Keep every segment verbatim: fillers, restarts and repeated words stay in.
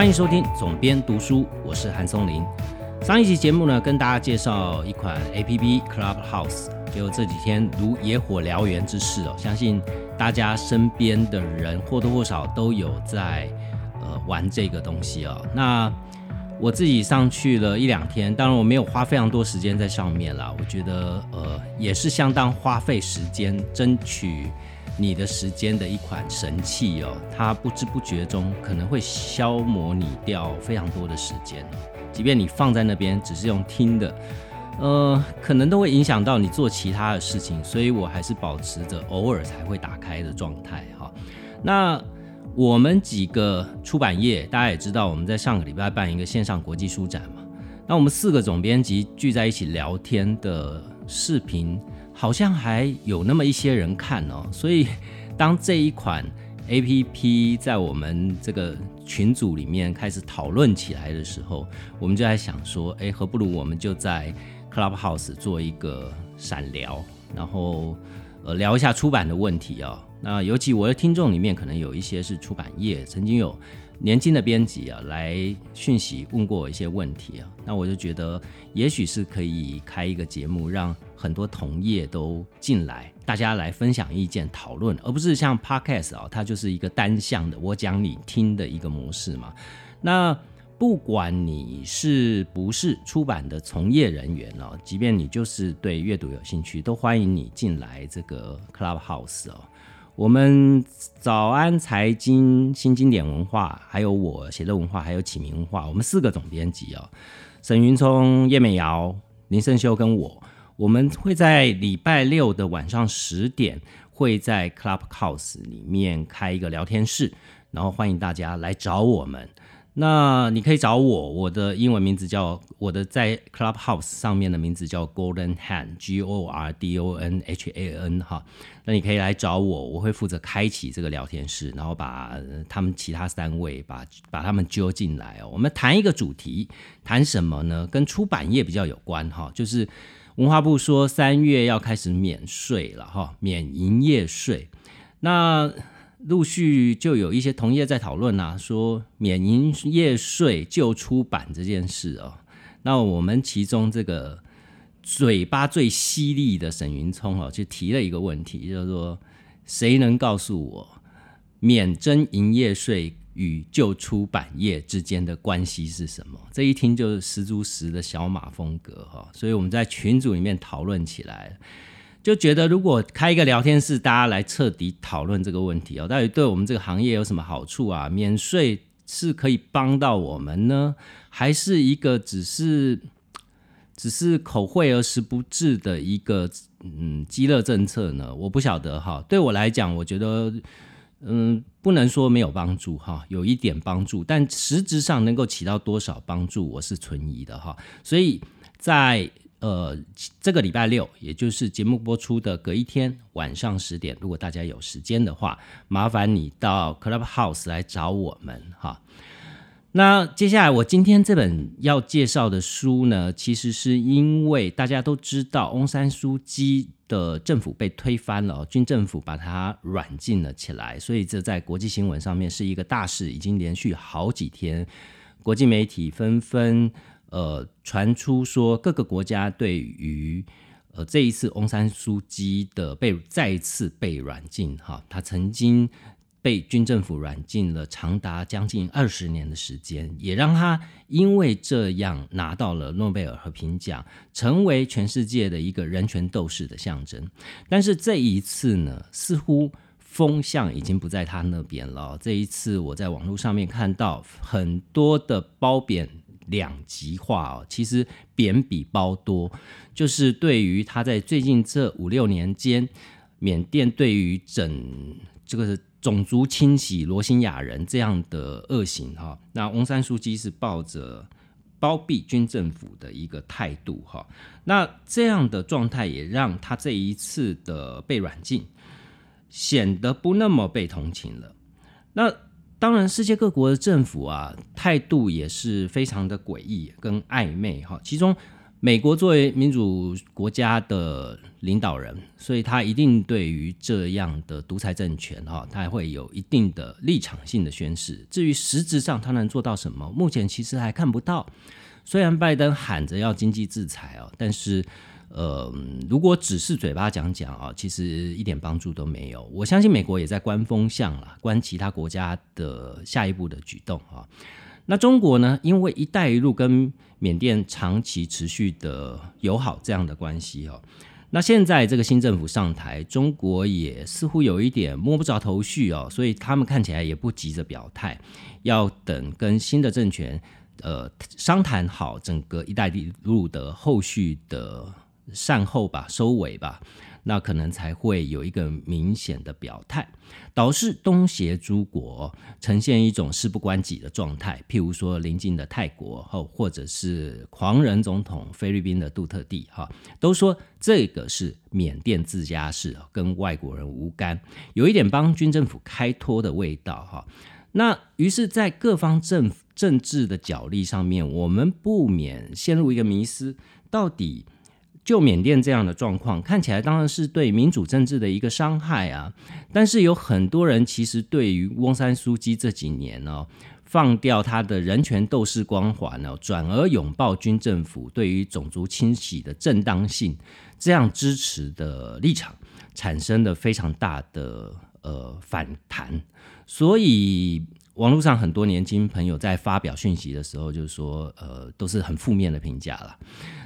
欢迎收听总编读书，我是韩松林。上一期节目呢，跟大家介绍一款 A P P Clubhouse， 结果这几天如野火燎原之势哦，相信大家身边的人或多或少都有在呃玩这个东西哦。那我自己上去了一两天，当然我没有花非常多时间在上面啦，我觉得呃也是相当花费时间、争取你的时间的一款神器哦，它不知不觉中可能会消磨你掉非常多的时间，即便你放在那边只是用听的，呃，可能都会影响到你做其他的事情，所以我还是保持着偶尔才会打开的状态哈。那我们几个出版业，大家也知道，我们在上个礼拜办一个线上国际书展嘛，那我们四个总编辑聚在一起聊天的视频，好像还有那么一些人看哦，所以当这一款 A P P 在我们这个群组里面开始讨论起来的时候，我们就在想说，哎，何不如我们就在 Clubhouse 做一个闪聊，然后呃聊一下出版的问题哦。那尤其我的听众里面可能有一些是出版业，曾经有年轻的编辑啊来讯息问过我一些问题啊，那我就觉得也许是可以开一个节目让很多同业都进来，大家来分享意见讨论，而不是像 podcast 啊，它就是一个单向的我讲你听的一个模式嘛。那不管你是不是出版的从业人员哦，即便你就是对阅读有兴趣，都欢迎你进来这个 Clubhouse 哦。我们早安财经、新经典文化，还有我写乐文化，还有启明文化，我们四个总编辑哦，沈云聪、叶美瑶、林胜修跟我。我们会在礼拜六的晚上十点，会在 Clubhouse 里面开一个聊天室，然后欢迎大家来找我们。那你可以找我，我的英文名字叫，我的在 Clubhouse 上面的名字叫 Golden Han G O R D O N H A N 哈。那你可以来找我，我会负责开启这个聊天室，然后把他们其他三位把把他们揪进来哦。我们谈一个主题，谈什么呢？跟出版业比较有关哈，就是。文化部说三月要开始免税了哈，免营业税。那陆续就有一些同业在讨论啊，说免营业税就出版这件事哦。那我们其中这个嘴巴最犀利的沈云聪哦，就提了一个问题，就是说谁能告诉我免征营业税与旧出版业之间的关系是什么？这一听就是十足十的小马风格哈，所以我们在群组里面讨论起来，就觉得如果开一个聊天室，大家来彻底讨论这个问题哦，到底对我们这个行业有什么好处啊？免税是可以帮到我们呢，还是一个只是只是口惠而实不至的一个嗯激励政策呢？我不晓得哈。对我来讲，我觉得。嗯，不能说没有帮助哈，有一点帮助，但实质上能够起到多少帮助，我是存疑的哈。所以在呃这个礼拜六，也就是节目播出的隔一天晚上十点，如果大家有时间的话，麻烦你到 Clubhouse 来找我们哈。那接下来我今天这本要介绍的书呢，其实是因为大家都知道翁山书记的政府被推翻了，军政府把它软禁了起来，所以这在国际新闻上面是一个大事，已经连续好几天，国际媒体纷纷呃传出说各个国家对于呃这一次翁山书记的被再一次被软禁哈，他曾经被军政府软禁了长达将近二十年的时间，也让他因为这样拿到了诺贝尔和平奖，成为全世界的一个人权斗士的象征。但是这一次呢，似乎风向已经不在他那边了。这一次我在网络上面看到很多的褒贬两极化哦，其实贬比褒多，就是对于他在最近这五六年间，缅甸对于整这个种族清洗罗兴亚人这样的恶行哈，那翁山书记是抱着包庇军政府的一个态度哈，那这样的状态也让他这一次的被软禁显得不那么被同情了。那当然，世界各国的政府啊态度也是非常的诡异跟暧昧哈，其中美国作为民主国家的领导人，所以他一定对于这样的独裁政权他会有一定的立场性的宣示。至于实质上他能做到什么，目前其实还看不到。虽然拜登喊着要经济制裁，但是呃，如果只是嘴巴讲讲啊，其实一点帮助都没有。我相信美国也在观风向啦，观其他国家的下一步的举动啊。那中国呢？因为一带一路跟缅甸长期持续的友好这样的关系哦，那现在这个新政府上台，中国也似乎有一点摸不着头绪哦，所以他们看起来也不急着表态，要等跟新的政权呃商谈好整个一带一路的后续的。善后吧，收尾吧，那可能才会有一个明显的表态，导致东协诸国呈现一种事不关己的状态。譬如说邻近的泰国，或者是狂人总统菲律宾的杜特地，都说这个是缅甸自家事，跟外国人无干，有一点帮军政府开脱的味道。那于是在各方政政治的角力上面，我们不免陷入一个迷思，到底就缅甸这样的状况看起来当然是对民主政治的一个伤害啊，但是有很多人其实对于翁山苏姬这几年哦，放掉他的人权斗士光环哦，转而拥抱军政府对于种族清洗的正当性这样支持的立场产生了非常大的呃反弹。所以网络上很多年轻朋友在发表讯息的时候就是说呃，都是很负面的评价啦。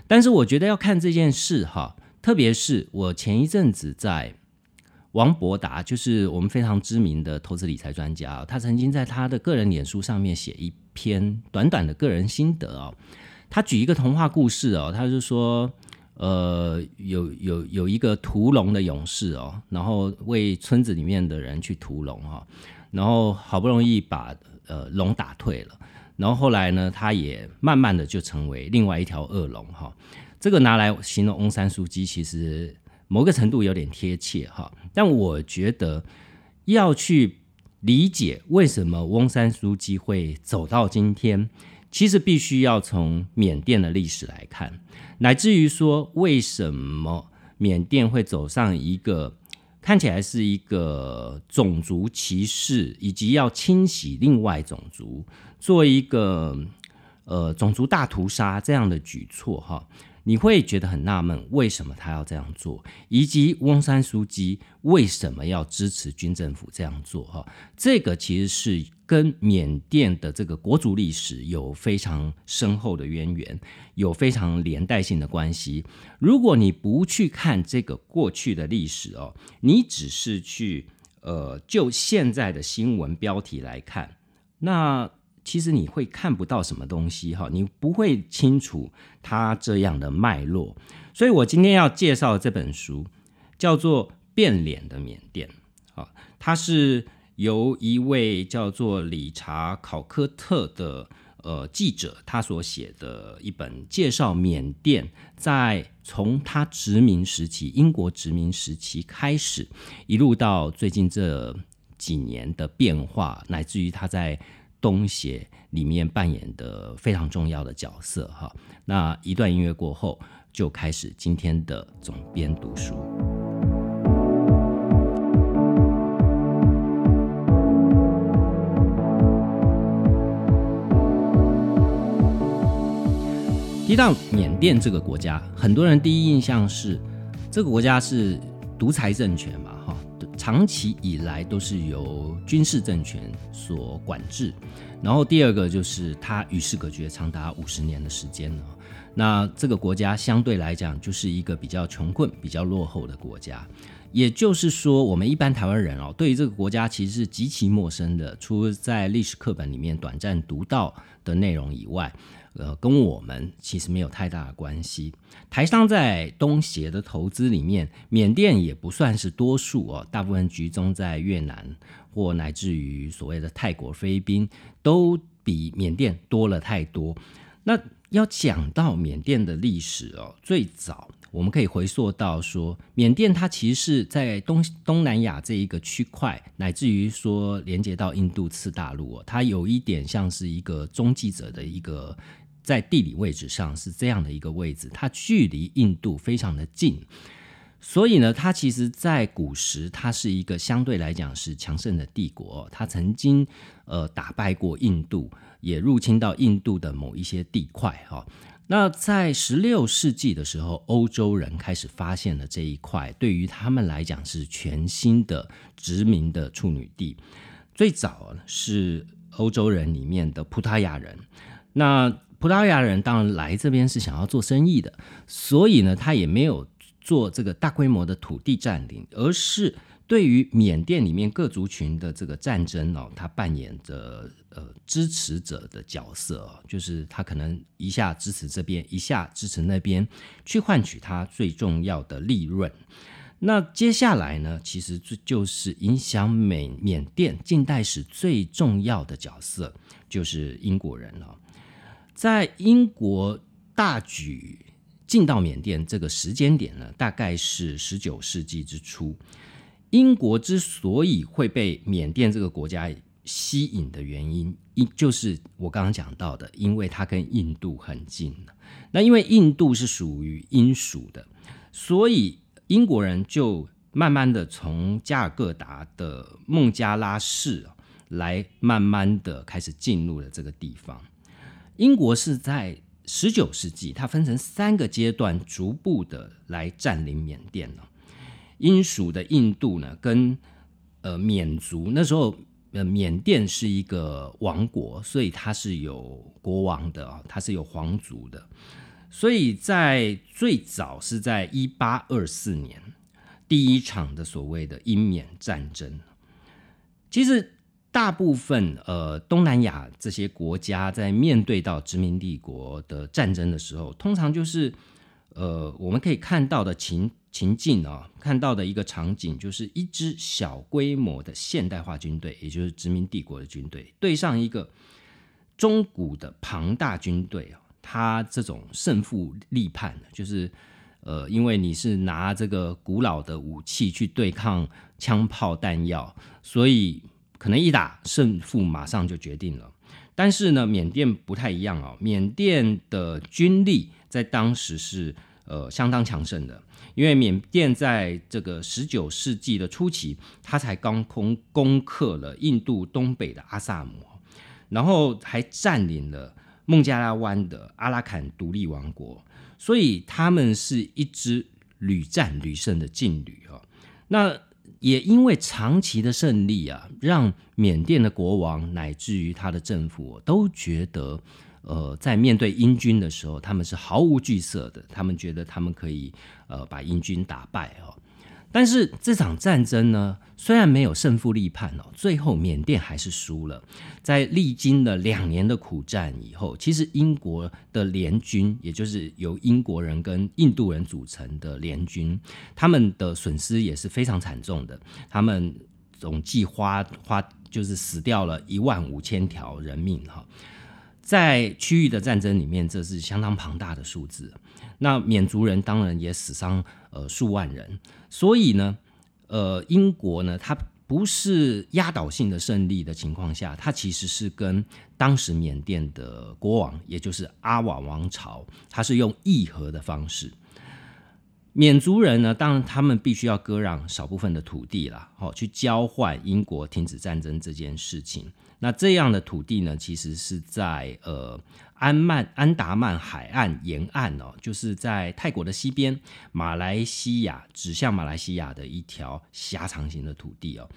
但是我觉得要看这件事哈，特别是我前一阵子在王伯达，就是我们非常知名的投资理财专家，他曾经在他的个人脸书上面写一篇短短的个人心得哦。他举一个童话故事哦，他就说呃，有有有一个屠龙的勇士哦，然后为村子里面的人去屠龙哈、哦。然后好不容易把、呃、龙打退了，然后后来呢，他也慢慢的就成为另外一条恶龙哈。这个拿来形容翁山苏姬，其实某个程度有点贴切哈。但我觉得要去理解为什么翁山苏姬会走到今天，其实必须要从缅甸的历史来看，乃至于说为什么缅甸会走上一个。看起来是一个种族歧视以及要清洗另外种族做一个、呃、种族大屠杀这样的举措哈，你会觉得很纳闷为什么他要这样做，以及翁山苏姬为什么要支持军政府这样做哈，这个其实是跟缅甸的这个国族历史有非常深厚的渊源，有非常连带性的关系。如果你不去看这个过去的历史哦，你只是去呃就现在的新闻标题来看，那其实你会看不到什么东西，你不会清楚它这样的脉络。所以我今天要介绍这本书叫做《变脸的缅甸》，它是由一位叫做理查·考科特的、呃、记者他所写的一本介绍缅甸在从他殖民时期英国殖民时期开始一路到最近这几年的变化，乃至于他在东协里面扮演的非常重要的角色哈。那一段音乐过后，就开始今天的总编读书。提到缅甸这个国家，很多人第一印象是这个国家是独裁政权嘛。长期以来都是由军事政权所管制，然后第二个就是它与世隔绝长达五十年的时间了。那这个国家相对来讲就是一个比较穷困比较落后的国家，也就是说我们一般台湾人、哦、对于这个国家其实是极其陌生的，除了在历史课本里面短暂读到的内容以外，呃，跟我们其实没有太大的关系。台商在东协的投资里面，缅甸也不算是多数哦，大部分集中在越南或乃至于所谓的泰国、菲律宾，都比缅甸多了太多。那要讲到缅甸的历史哦，最早我们可以回溯到说，缅甸它其实是在 东, 东南亚这一个区块，乃至于说连接到印度次大陆哦，它有一点像是一个中继者的一个在地理位置上是这样的一个位置，它距离印度非常的近，所以呢，它其实在古时它是一个相对来讲是强盛的帝国，它曾经、呃、打败过印度，也入侵到印度的某一些地块、哦、那在十六世纪的时候，欧洲人开始发现了这一块，对于他们来讲是全新的殖民的处女地。最早是欧洲人里面的葡萄牙人，那葡萄牙人当然来这边是想要做生意的，所以呢，他也没有做这个大规模的土地占领，而是对于缅甸里面各族群的这个战争、哦、他扮演着、呃、支持者的角色、哦、就是他可能一下支持这边，一下支持那边，去换取他最重要的利润。那接下来呢，其实就是影响美缅甸近代史最重要的角色，就是英国人、哦、在英国大举进到缅甸这个时间点呢，大概是十九世纪之初。英国之所以会被缅甸这个国家吸引的原因，就是我刚刚讲到的，因为它跟印度很近。那因为印度是属于英属的，所以英国人就慢慢的从加尔各答的孟加拉市来慢慢的开始进入了这个地方。英国是在十九世纪，它分成三个阶段逐步的来占领缅甸。英属的印度呢，跟、呃、缅族，那时候、呃、缅甸是一个王国，所以它是有国王的，它是有皇族的，所以在最早是在一八二四年第一场的所谓的英缅战争。其实大部分、呃、东南亚这些国家在面对到殖民帝国的战争的时候，通常就是、呃、我们可以看到的 情, 情境、哦、看到的一个场景，就是一支小规模的现代化军队，也就是殖民帝国的军队，对上一个中古的庞大军队、哦，他这种胜负立判，就是、呃、因为你是拿这个古老的武器去对抗枪炮弹药，所以可能一打胜负马上就决定了。但是呢，缅甸不太一样哦，缅甸的军力在当时是、呃、相当强盛的，因为缅甸在这个十九世纪的初期，他才刚攻克了印度东北的阿萨姆，然后还占领了孟加拉湾的阿拉坎独立王国，所以他们是一支屡战屡胜的劲旅、哦、那也因为长期的胜利啊，让缅甸的国王乃至于他的政府、哦、都觉得、呃、在面对英军的时候，他们是毫无惧色的，他们觉得他们可以、呃、把英军打败、哦、但是这场战争呢，虽然没有胜负立判、哦、最后缅甸还是输了。在历经了两年的苦战以后，其实英国的联军，也就是由英国人跟印度人组成的联军，他们的损失也是非常惨重的，他们总计花花就是死掉了一万五千条人命、哦、在区域的战争里面，这是相当庞大的数字。那缅族人当然也死伤呃数万人，所以呢，呃，英国呢，它不是压倒性的胜利的情况下，它其实是跟当时缅甸的国王，也就是阿瓦王朝，它是用议和的方式。缅族人呢，当然他们必须要割让少部分的土地啦，哦，去交换英国停止战争这件事情。那这样的土地呢，其实是在呃安曼安达曼海岸沿岸哦，就是在泰国的西边，马来西亚指向马来西亚的一条狭长型的土地哦。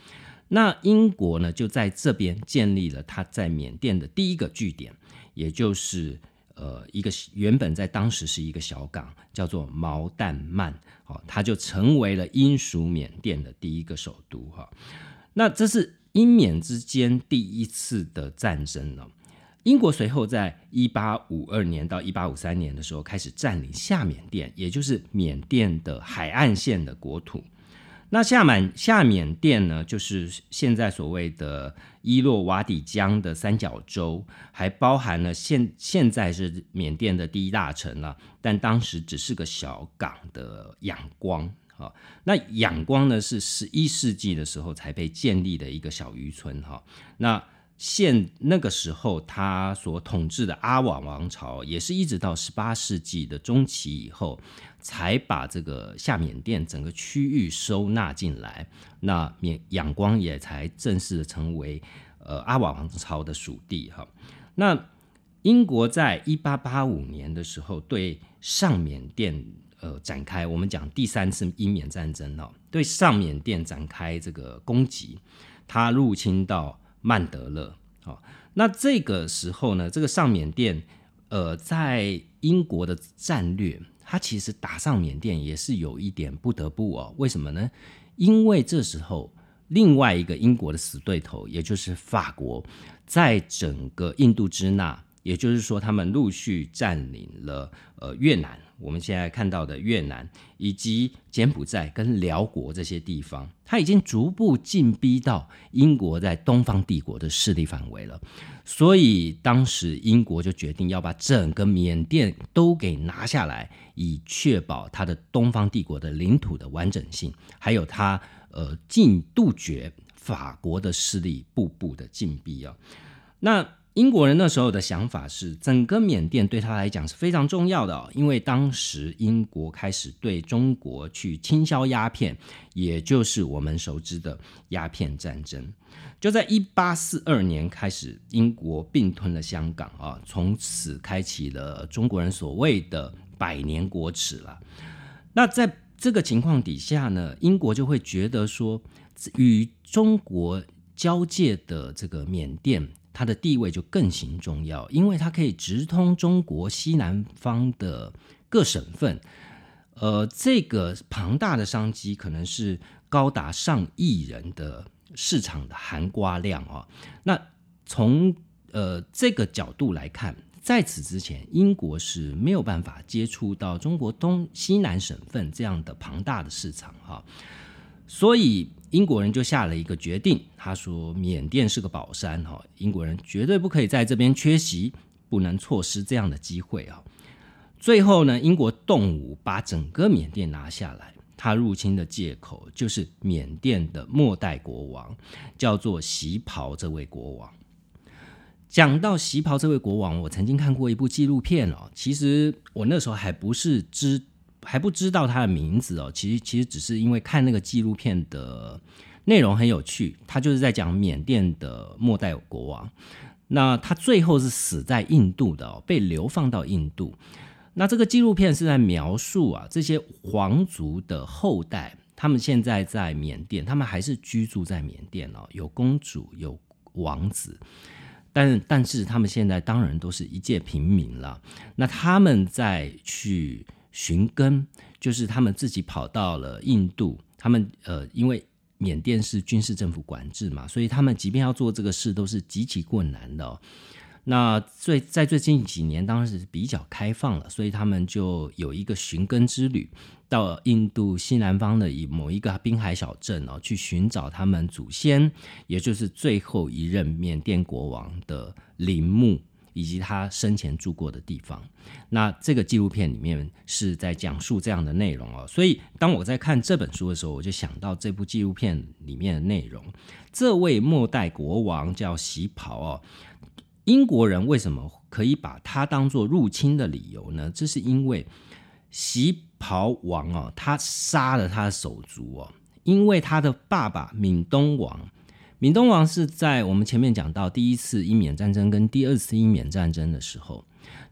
那英国呢，就在这边建立了他在缅甸的第一个据点，也就是呃一个原本在当时是一个小港，叫做毛淡曼哦，它就成为了英属缅甸的第一个首都哈、哦。那这是英缅之间第一次的战争、哦、英国随后在一八五二年到一八五三年的时候开始占领下缅甸，也就是缅甸的海岸线的国土。那下满下缅甸呢，就是现在所谓的伊洛瓦底江的三角洲，还包含了 现, 现在是缅甸的第一大城、啊、但当时只是个小港的仰光。哦、那仰光呢，是十一世纪的时候才被建立的一个小渔村、哦、那现那个时候他所统治的阿瓦王朝也是一直到十八世纪的中期以后才把这个下缅甸整个区域收纳进来，那仰光也才正式的成为、呃、阿瓦王朝的属地。那英国在一八八五年的时候对上缅甸、呃、展开，我们讲第三次英缅战争、哦、对上缅甸展开这个攻击，他入侵到曼德勒。好，那这个时候呢，这个上缅甸呃，在英国的战略，它其实打上缅甸也是有一点不得不哦。为什么呢？因为这时候另外一个英国的死对头，也就是法国，在整个印度支那，也就是说他们陆续占领了、呃、越南，我们现在看到的越南以及柬埔寨跟辽国这些地方，它已经逐步进逼到英国在东方帝国的势力范围了。所以当时英国就决定要把整个缅甸都给拿下来，以确保它的东方帝国的领土的完整性，还有它呃进杜绝法国的势力步步的进逼、哦、那英国人那时候的想法是整个缅甸对他来讲是非常重要的、哦、因为当时英国开始对中国去倾销鸦片，也就是我们熟知的鸦片战争。就在一八四二年开始，英国并吞了香港、啊、从此开启了中国人所谓的百年国耻了。那在这个情况底下呢，英国就会觉得说与中国交界的这个缅甸它的地位就更形重要，因为它可以直通中国西南方的各省份，呃，这个庞大的商机可能是高达上亿人的市场的含瓜量、哦、那从、呃、这个角度来看，在此之前英国是没有办法接触到中国东西南省份这样的庞大的市场、哦、所以英国人就下了一个决定，他说缅甸是个宝山，英国人绝对不可以在这边缺席，不能错失这样的机会。最后呢，英国动武把整个缅甸拿下来，他入侵的借口就是缅甸的末代国王叫做席袍这位国王。讲到席袍这位国王，我曾经看过一部纪录片，其实我那时候还不是知还不知道他的名字哦，其实其实只是因为看那个纪录片的内容很有趣，他就是在讲缅甸的末代国王，那他最后是死在印度的、哦、被流放到印度。那这个纪录片是在描述啊，这些皇族的后代，他们现在在缅甸，他们还是居住在缅甸哦，有公主有王子，但但是他们现在当然都是一介平民了。那他们在去寻根，就是他们自己跑到了印度，他们、呃、因为缅甸是军事政府管制嘛，所以他们即便要做这个事都是极其困难的、哦、那最在最近几年当然是比较开放了，所以他们就有一个寻根之旅，到印度西南方的某一个滨海小镇、哦、去寻找他们祖先，也就是最后一任缅甸国王的陵墓以及他生前住过的地方。那这个纪录片里面是在讲述这样的内容哦，所以当我在看这本书的时候，我就想到这部纪录片里面的内容。这位末代国王叫席袍哦，英国人为什么可以把他当作入侵的理由呢？这是因为席袍王哦，他杀了他的手足哦，因为他的爸爸敏东王。敏东王是在我们前面讲到第一次英缅战争跟第二次英缅战争的时候，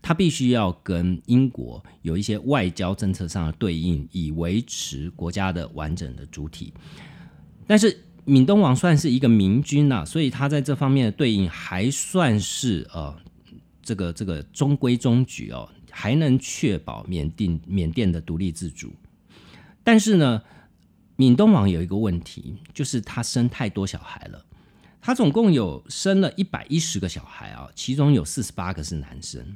他必须要跟英国有一些外交政策上的对应，以维持国家的完整的主体。但是敏东王算是一个明君啊，所以他在这方面的对应还算是、呃、这个这个中规中矩哦，还能确保缅甸缅甸的独立自主。但是呢，敏东王有一个问题，就是他生太多小孩了，他总共有生了一百一十个小孩啊，其中有四十八个是男生，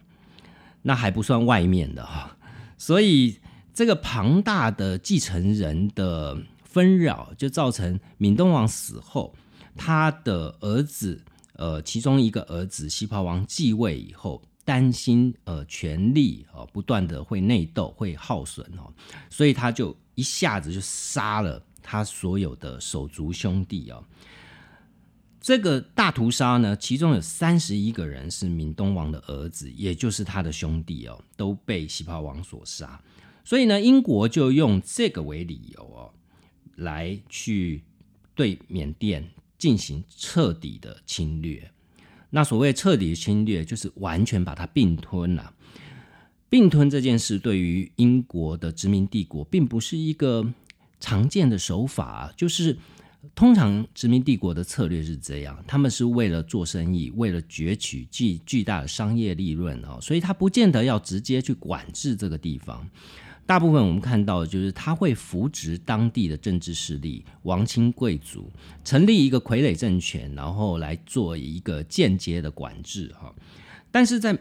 那还不算外面的、啊、所以这个庞大的继承人的纷扰就造成敏东王死后，他的儿子、呃、其中一个儿子席袍王继位以后，担心、呃、权力、呃、不断的会内斗会耗损、哦、所以他就一下子就杀了他所有的手足兄弟、哦、这个大屠杀呢，其中有三十一个人是闵东王的儿子，也就是他的兄弟哦，都被喜炮王所杀。所以呢，英国就用这个为理由哦，来去对缅甸进行彻底的侵略。那所谓彻底的侵略，就是完全把它并吞了。并吞这件事对于英国的殖民帝国并不是一个常见的手法，就是通常殖民帝国的策略是这样，他们是为了做生意，为了攫取 巨, 巨大的商业利润、哦、所以他不见得要直接去管制这个地方。大部分我们看到的就是他会扶植当地的政治势力、王亲贵族，成立一个傀儡政权，然后来做一个间接的管制、哦、但是在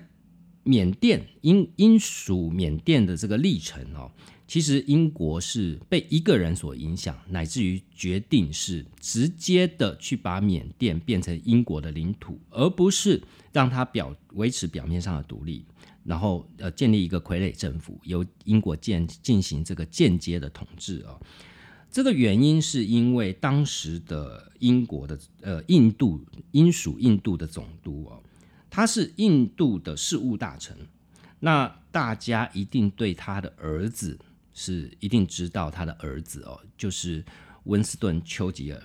缅甸 英, 英属缅甸的这个历程、哦、其实英国是被一个人所影响，乃至于决定是直接的去把缅甸变成英国的领土，而不是让它表维持表面上的独立，然后、呃、建立一个傀儡政府，由英国建进行这个间接的统治、哦、这个原因是因为当时的英国的、呃、印度英属印度的总督哦，他是印度的事务大臣，那大家一定对他的儿子是一定知道，他的儿子哦，就是温斯顿·丘吉尔。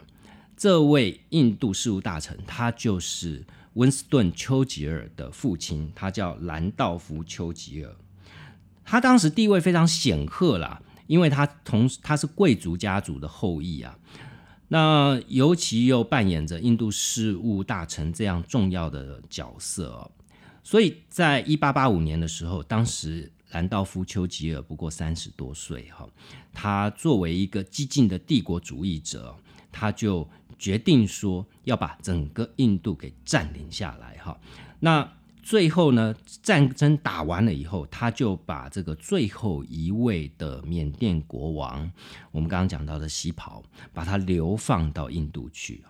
这位印度事务大臣，他就是温斯顿·丘吉尔的父亲，他叫兰道夫·丘吉尔。他当时地位非常显赫啦，因为他同他是贵族家族的后裔啊。那尤其又扮演着印度事务大臣这样重要的角色、哦、所以在一八八五年的时候，当时兰道夫·丘吉尔不过三十多岁、哦、他作为一个激进的帝国主义者，他就决定说要把整个印度给占领下来、哦、那最后呢，战争打完了以后，他就把这个最后一位的缅甸国王，我们刚刚讲到的喜袍，把他流放到印度去。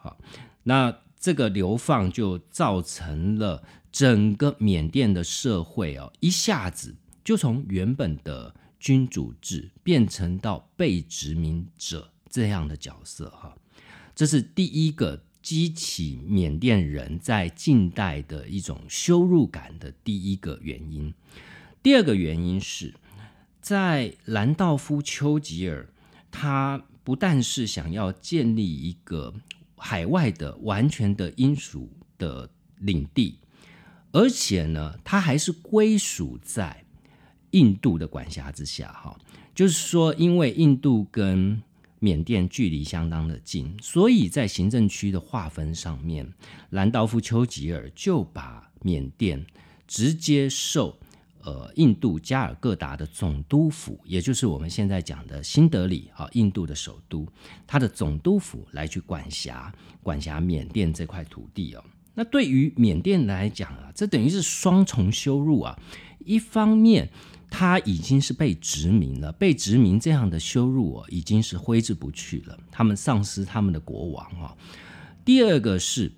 那这个流放就造成了整个缅甸的社会一下子就从原本的君主制变成到被殖民者这样的角色。这是第一个激起缅甸人在近代的一种羞辱感的第一个原因。第二个原因是，在兰道夫·丘吉尔，他不但是想要建立一个海外的完全的英属的领地，而且呢，他还是归属在印度的管辖之下。就是说，因为印度跟缅甸距离相当的近，所以在行政区的划分上面，兰道夫·丘吉尔就把缅甸直接受、呃、印度加尔各答的总督府，也就是我们现在讲的新德里、啊、印度的首都，它的总督府来去管辖管辖缅甸这块土地、哦、那对于缅甸来讲啊，这等于是双重羞辱啊。一方面他已经是被殖民了，被殖民这样的羞辱、哦、已经是挥之不去了，他们丧失他们的国王、哦、第二个是、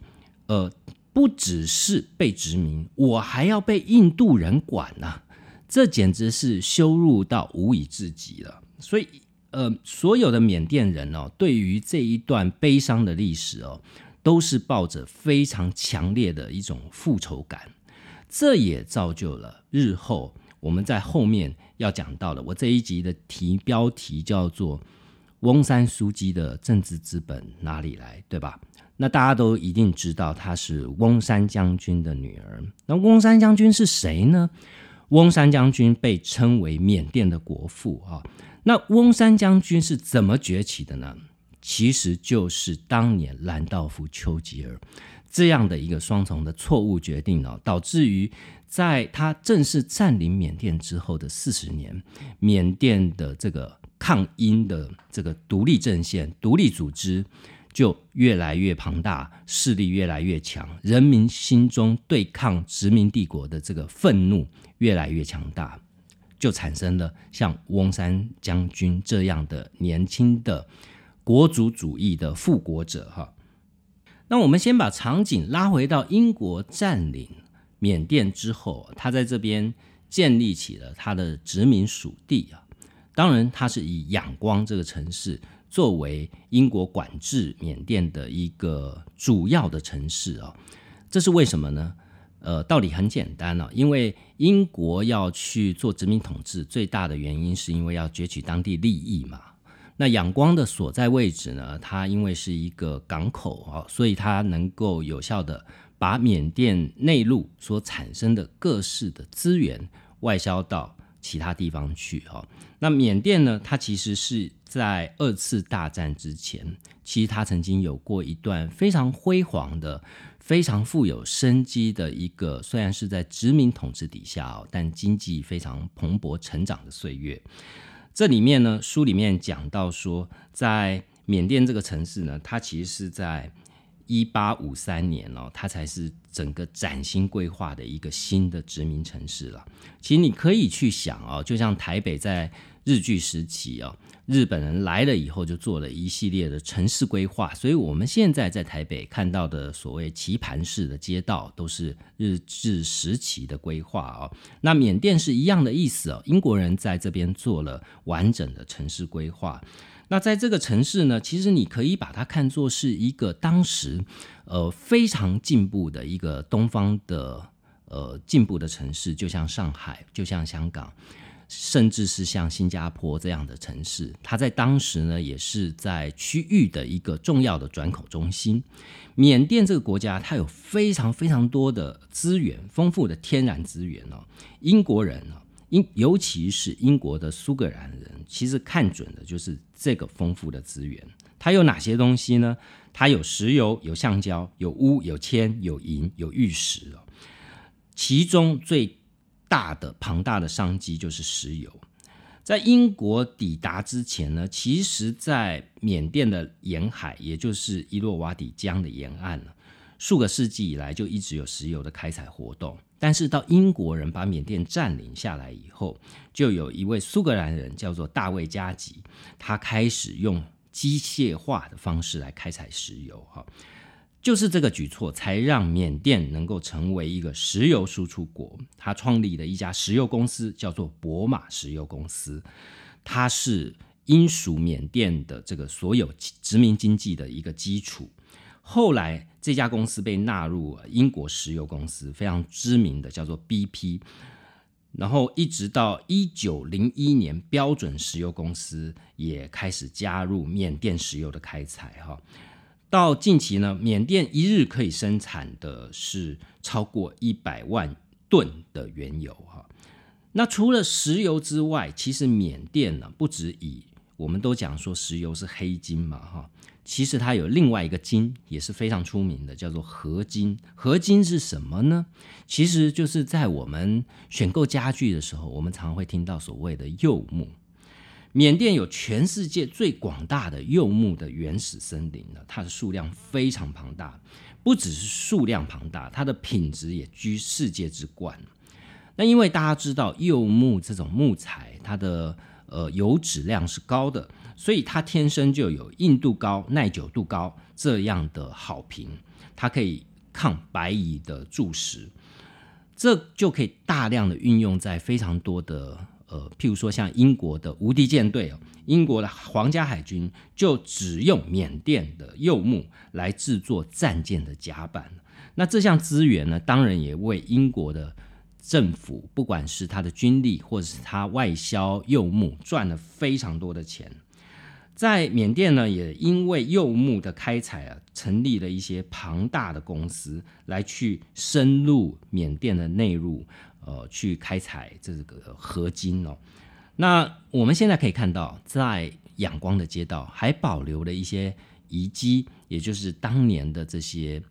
呃、不只是被殖民，我还要被印度人管、啊、这简直是羞辱到无以至极了。所以、呃、所有的缅甸人、哦、对于这一段悲伤的历史、哦、都是抱着非常强烈的一种复仇感，这也造就了日后我们在后面要讲到的，我这一集的题标题叫做翁山苏姬的政治资本哪里来，对吧？那大家都一定知道她是翁山将军的女儿。那翁山将军是谁呢？翁山将军被称为缅甸的国父、啊、那翁山将军是怎么崛起的呢？其实就是当年兰道夫·丘吉尔这样的一个双重的错误决定、哦、导致于在他正式占领缅甸之后的四十年，缅甸的这个抗英的这个独立阵线、独立组织就越来越庞大，势力越来越强，人民心中对抗殖民帝国的这个愤怒越来越强大，就产生了像翁山将军这样的年轻的国族主义的复国者哈。那我们先把场景拉回到英国占领缅甸之后，他在这边建立起了他的殖民属地啊。当然他是以仰光这个城市作为英国管制缅甸的一个主要的城市哦。这是为什么呢？呃，道理很简单哦，因为英国要去做殖民统治，最大的原因是因为要攫取当地利益嘛。那仰光的所在位置呢，它因为是一个港口哦，所以它能够有效的把缅甸内陆所产生的各式的资源外销到其他地方去哦。那缅甸呢，它其实是在二次大战之前，其实它曾经有过一段非常辉煌的、非常富有生机的一个，虽然是在殖民统治底下哦，但经济非常蓬勃成长的岁月。这里面呢，书里面讲到说，在缅甸这个城市呢，它其实是在一八五三年哦，它才是整个崭新规划的一个新的殖民城市了。其实你可以去想哦，就像台北在日据时期哦，日本人来了以后就做了一系列的城市规划，所以我们现在在台北看到的所谓棋盘式的街道都是日治时期的规划哦。那缅甸是一样的意思哦，英国人在这边做了完整的城市规划。那在这个城市呢，其实你可以把它看作是一个当时呃非常进步的一个东方的呃进步的城市，就像上海，就像香港，甚至是像新加坡这样的城市。它在当时呢，也是在区域的一个重要的转口中心。缅甸这个国家，它有非常非常多的资源，丰富的天然资源哦。英国人哦，尤其是英国的苏格兰人，其实看准的就是这个丰富的资源。它有哪些东西呢？它有石油，有橡胶，有钨，有铅，有银，有玉石哦。其中最大的庞大的商机就是石油。在英国抵达之前呢，其实在缅甸的沿海，也就是伊洛瓦底江的沿岸呢，数个世纪以来就一直有石油的开采活动。但是到英国人把缅甸占领下来以后，就有一位苏格兰人叫做大卫加吉，他开始用机械化的方式来开采石油。就是这个举措才让缅甸能够成为一个石油输出国。他创立了一家石油公司，叫做博马石油公司，它是英属缅甸的这个所有殖民经济的一个基础。后来这家公司被纳入英国石油公司，非常知名的叫做 B P， 然后一直到一九零一年，标准石油公司也开始加入缅甸石油的开采。到近期呢，缅甸一日可以生产的是超过一百万吨的原油。那除了石油之外，其实缅甸呢，不止以我们都讲说石油是黑金嘛，其实它有另外一个金也是非常出名的，叫做合金。合金是什么呢？其实就是在我们选购家具的时候，我们常会听到所谓的柚木。缅甸有全世界最广大的柚木的原始森林，它的数量非常庞大，不只是数量庞大，它的品质也居世界之冠。那因为大家知道柚木这种木材，它的呃油脂量是高的，所以它天生就有硬度高、耐久度高这样的好评，它可以抗白蚁的蛀蚀，这就可以大量的运用在非常多的呃，譬如说像英国的无敌舰队，英国的皇家海军就只用缅甸的柚木来制作战舰的甲板。那这项资源呢，当然也为英国的政府，不管是它的军力或者是它外销柚木，赚了非常多的钱。在缅甸呢，也因为柚木的开采啊，成立了一些庞大的公司来去深入缅甸的内陆，呃，去开采这个合金哦。那我们现在可以看到，在仰光的街道还保留了一些遗迹，也就是当年的这些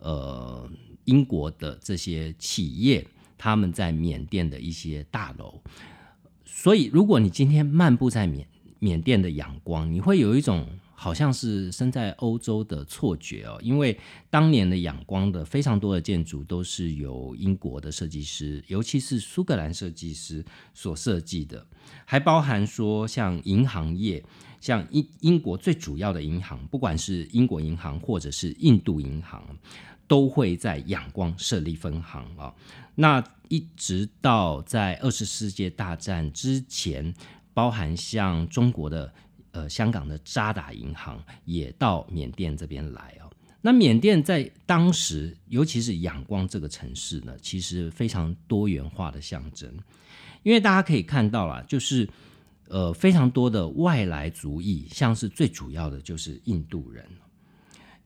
呃英国的这些企业他们在缅甸的一些大楼。所以，如果你今天漫步在缅缅甸的仰光，你会有一种好像是身在欧洲的错觉哦，因为当年的仰光的非常多的建筑都是由英国的设计师，尤其是苏格兰设计师所设计的，还包含说像银行业，像英英国最主要的银行，不管是英国银行或者是印度银行，都会在仰光设立分行啊、哦。那一直到在二次世界大战之前，包含像中国的呃香港的渣打银行也到缅甸这边来哦。那缅甸在当时，尤其是仰光这个城市呢，其实非常多元化的象征，因为大家可以看到啦，就是呃非常多的外来族裔，像是最主要的就是印度人。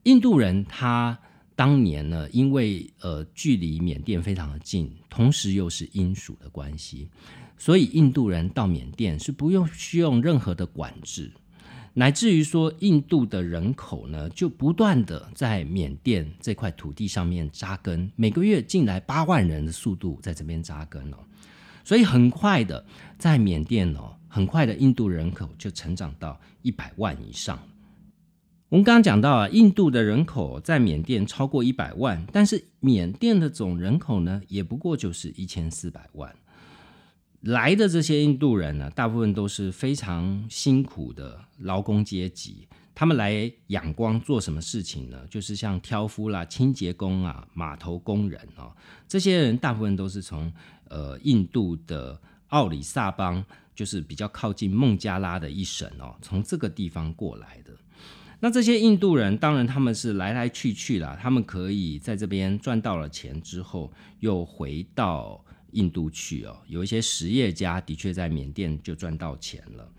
印度人他当年呢，因为呃距离缅甸非常的近，同时又是英属的关系，所以印度人到缅甸是不用需要任何的管制，乃至于说印度的人口呢就不断的在缅甸这块土地上面扎根，每个月进来八万人的速度在这边扎根哦。所以很快的在缅甸哦，很快的印度人口就成长到一百万以上。我们刚刚讲到啊，印度的人口在缅甸超过一百万，但是缅甸的总人口呢也不过就是一千四百万。来的这些印度人呢，大部分都是非常辛苦的劳工阶级，他们来仰光做什么事情呢？就是像挑夫啦、清洁工啊、码头工人哦，这些人大部分都是从呃印度的奥里萨邦，就是比较靠近孟加拉的一省哦，从这个地方过来的。那这些印度人当然他们是来来去去啦，他们可以在这边赚到了钱之后又回到印度去哦，有一些实业家的确在缅甸就赚到钱了，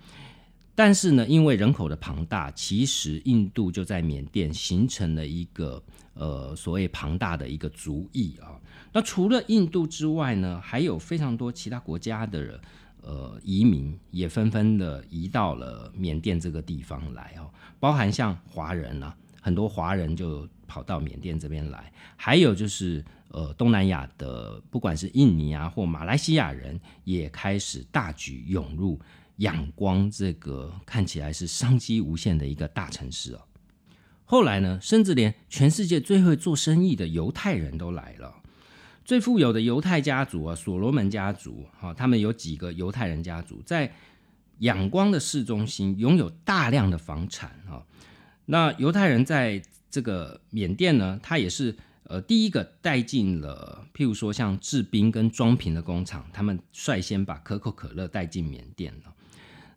但是呢，因为人口的庞大，其实印度就在缅甸形成了一个呃所谓庞大的一个族裔啊。那除了印度之外呢，还有非常多其他国家的呃移民也纷纷的移到了缅甸这个地方来哦，包含像华人啊，很多华人就跑到缅甸这边来，还有就是呃东南亚的，不管是印尼啊或马来西亚人，也开始大举涌入仰光这个看起来是商机无限的一个大城市哦。后来呢，甚至连全世界最会做生意的犹太人都来了。最富有的犹太家族啊，所罗门家族啊，他们有几个犹太人家族在仰光的市中心拥有大量的房产啊。那犹太人在这个缅甸呢，他也是呃第一个带进了，譬如说像制冰跟装瓶的工厂，他们率先把可口可乐带进缅甸了。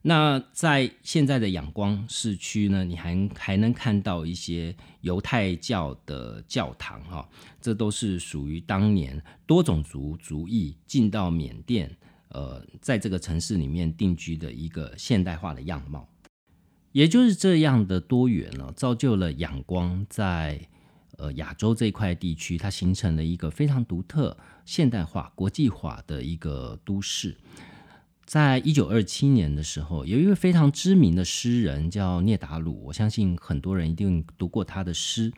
那在现在的仰光市区呢，你 还, 还能看到一些犹太教的教堂、哦、这都是属于当年多种族族裔进到缅甸、呃、在这个城市里面定居的一个现代化的样貌。也就是这样的多元、哦、造就了仰光在、呃、亚洲这块地区，它形成了一个非常独特、现代化、国际化的一个都市。在一九二七年的时候，有一位非常知名的诗人叫聂达鲁，我相信很多人一定读过他的诗。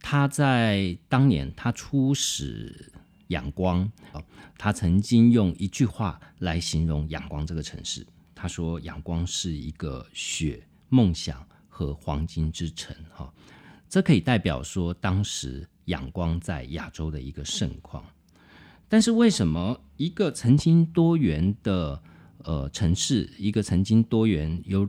他在当年他出使仰光，他曾经用一句话来形容仰光这个城市，他说仰光是一个血、梦想和黄金之城。这可以代表说当时仰光在亚洲的一个盛况。但是为什么一个曾经多元的呃城市，一个曾经多元由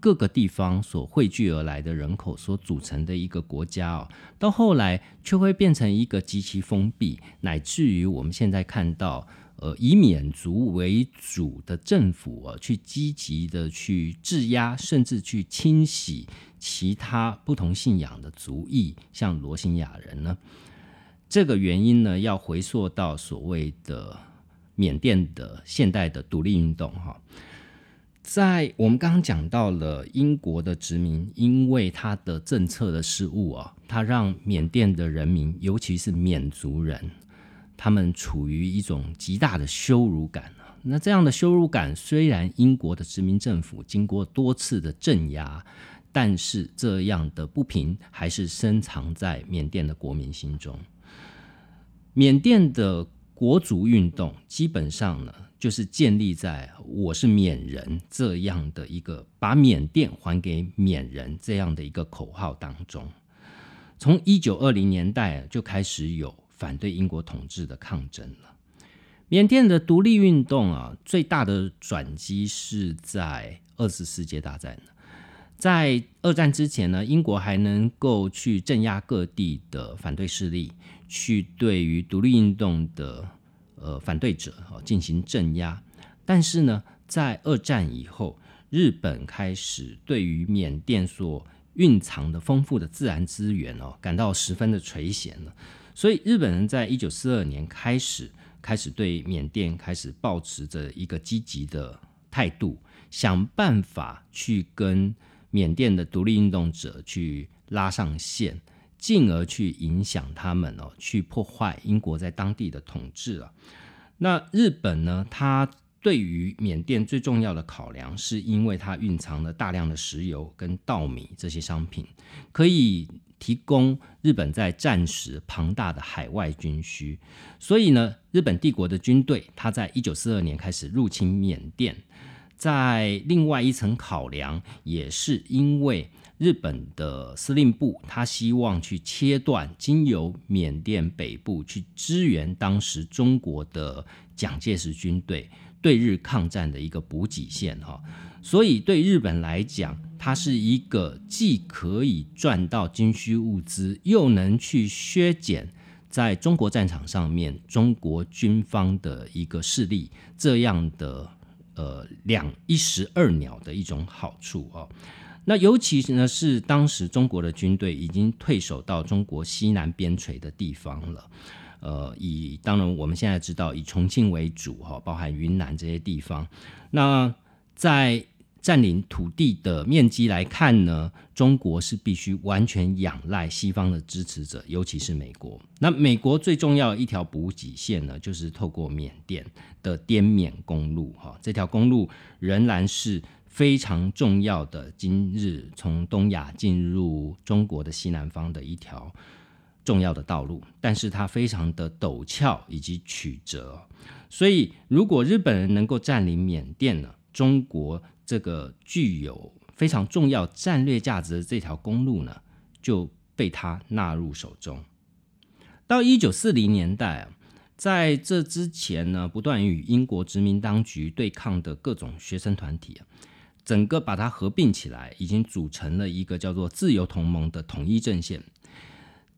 各个地方所汇聚而来的人口所组成的一个国家、哦、到后来却会变成一个极其封闭，乃至于我们现在看到呃以缅族为主的政府、啊、去积极的去制压，甚至去清洗其他不同信仰的族裔，像罗兴亚人呢？这个原因呢，要回溯到所谓的缅甸的现代的独立运动。在我们刚刚讲到了英国的殖民，因为它的政策的失误啊，它让缅甸的人民，尤其是缅族人，他们处于一种极大的羞辱感。那这样的羞辱感，虽然英国的殖民政府经过多次的镇压，但是这样的不平还是深藏在缅甸的国民心中。缅甸的国族运动基本上呢，就是建立在我是缅人这样的一个，把缅甸还给缅人这样的一个口号当中。从一九二零年代就开始有反对英国统治的抗争了。缅甸的独立运动啊，最大的转机是在二次世界大战。在二战之前呢，英国还能够去镇压各地的反对势力，去对于独立运动的、呃、反对者、哦、进行镇压。但是呢，在二战以后，日本开始对于缅甸所蕴藏的丰富的自然资源、哦、感到十分的垂涎了。所以日本人在一九四二年开始开始对缅甸开始抱持着一个积极的态度，想办法去跟缅甸的独立运动者去拉上线，进而去影响他们、哦、去破坏英国在当地的统治、啊、那日本呢，它对于缅甸最重要的考量是因为它蕴藏了大量的石油跟稻米这些商品，可以提供日本在战时庞大的海外军需。所以呢，日本帝国的军队它在一九四二年开始入侵缅甸，在另外一层考量也是因为日本的司令部他希望去切断经由缅甸北部去支援当时中国的蒋介石军队对日抗战的一个补给线、哦、所以对日本来讲，它是一个既可以赚到军需物资，又能去削减在中国战场上面中国军方的一个势力，这样的、呃、两一石二鸟的一种好处、哦、那尤其呢是当时中国的军队已经退守到中国西南边陲的地方了。呃，以当然我们现在知道以重庆为主、哦、包含云南这些地方。那在占领土地的面积来看呢，中国是必须完全仰赖西方的支持者，尤其是美国。那美国最重要的一条补给线呢，就是透过缅甸的滇缅公路、哦、这条公路仍然是非常重要的，今日从东亚进入中国的西南方的一条重要的道路，但是它非常的陡峭以及曲折、哦、所以如果日本人能够占领缅甸呢，中国这个具有非常重要战略价值的这条公路呢，就被它纳入手中。到一九四零年代、啊、在这之前呢，不断与英国殖民当局对抗的各种学生团体、啊、整个把它合并起来，已经组成了一个叫做自由同盟的统一阵线。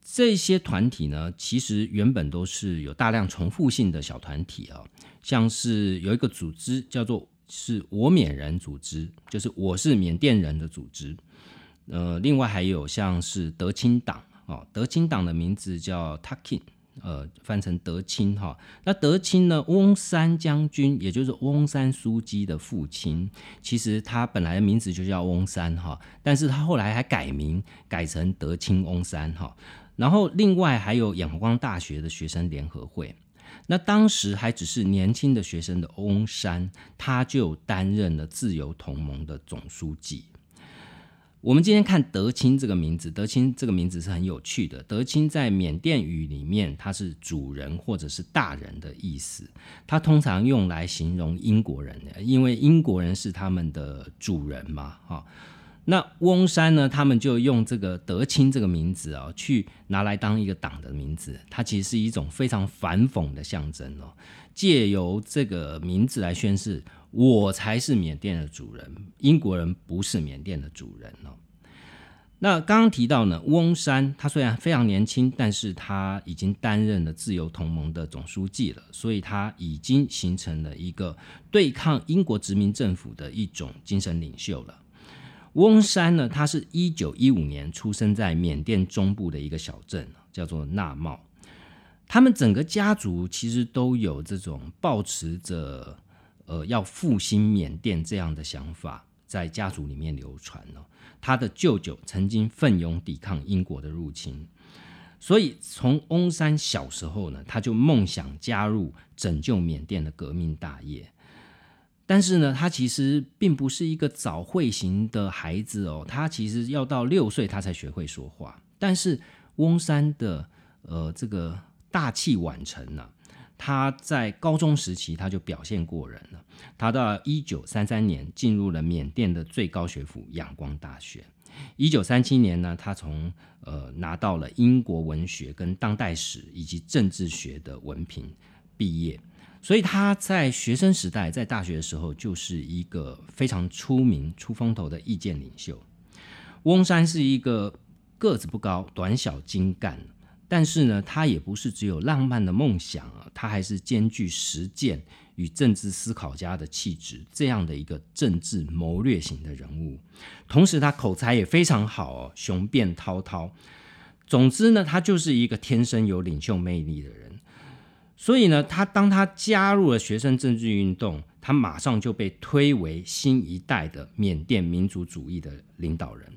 这些团体呢，其实原本都是有大量重复性的小团体、哦、像是有一个组织叫做是我缅人组织，就是我是缅甸人的组织。呃，另外还有像是德清党、哦、德清党的名字叫 Takin， 呃，翻成德清、哦、那德清呢，翁山将军也就是翁山书记的父亲，其实他本来的名字就叫翁山、哦、但是他后来还改名改成德清翁山、哦，然后另外还有仰光大学的学生联合会，那当时还只是年轻的学生的翁山，他就担任了自由同盟的总书记。我们今天看德清这个名字，德清这个名字是很有趣的。德清在缅甸语里面，它是主人或者是大人的意思，它通常用来形容英国人，因为英国人是他们的主人嘛，哈、哦。那翁山呢，他们就用这个德清这个名字、哦、去拿来当一个党的名字，它其实是一种非常反讽的象征、哦、借由这个名字来宣示我才是缅甸的主人，英国人不是缅甸的主人、哦、那刚刚提到呢，翁山他虽然非常年轻，但是他已经担任了自由同盟的总书记了，所以他已经形成了一个对抗英国殖民政府的一种精神领袖了。翁山呢，他是一九一五年出生在缅甸中部的一个小镇，叫做纳茂。他们整个家族其实都有这种抱持着、呃、要复兴缅甸这样的想法，在家族里面流传、哦、他的舅舅曾经奋勇抵抗英国的入侵，所以从翁山小时候呢，他就梦想加入拯救缅甸的革命大业。但是呢，他其实并不是一个早慧型的孩子哦，他其实要到六岁他才学会说话。但是翁山的呃这个大器晚成啊，他在高中时期他就表现过人了。他到一九三三年进入了缅甸的最高学府仰光大学。一九三七年呢，他从呃拿到了英国文学跟当代史以及政治学的文凭毕业。所以他在学生时代，在大学的时候就是一个非常出名出风头的意见领袖。翁山是一个个子不高，短小精干，但是呢，他也不是只有浪漫的梦想、啊、他还是兼具实践与政治思考家的气质，这样的一个政治谋略型的人物。同时他口才也非常好哦，雄辩滔滔。总之呢，他就是一个天生有领袖魅力的人。所以呢，他当他加入了学生政治运动，他马上就被推为新一代的缅甸民族主义的领导人。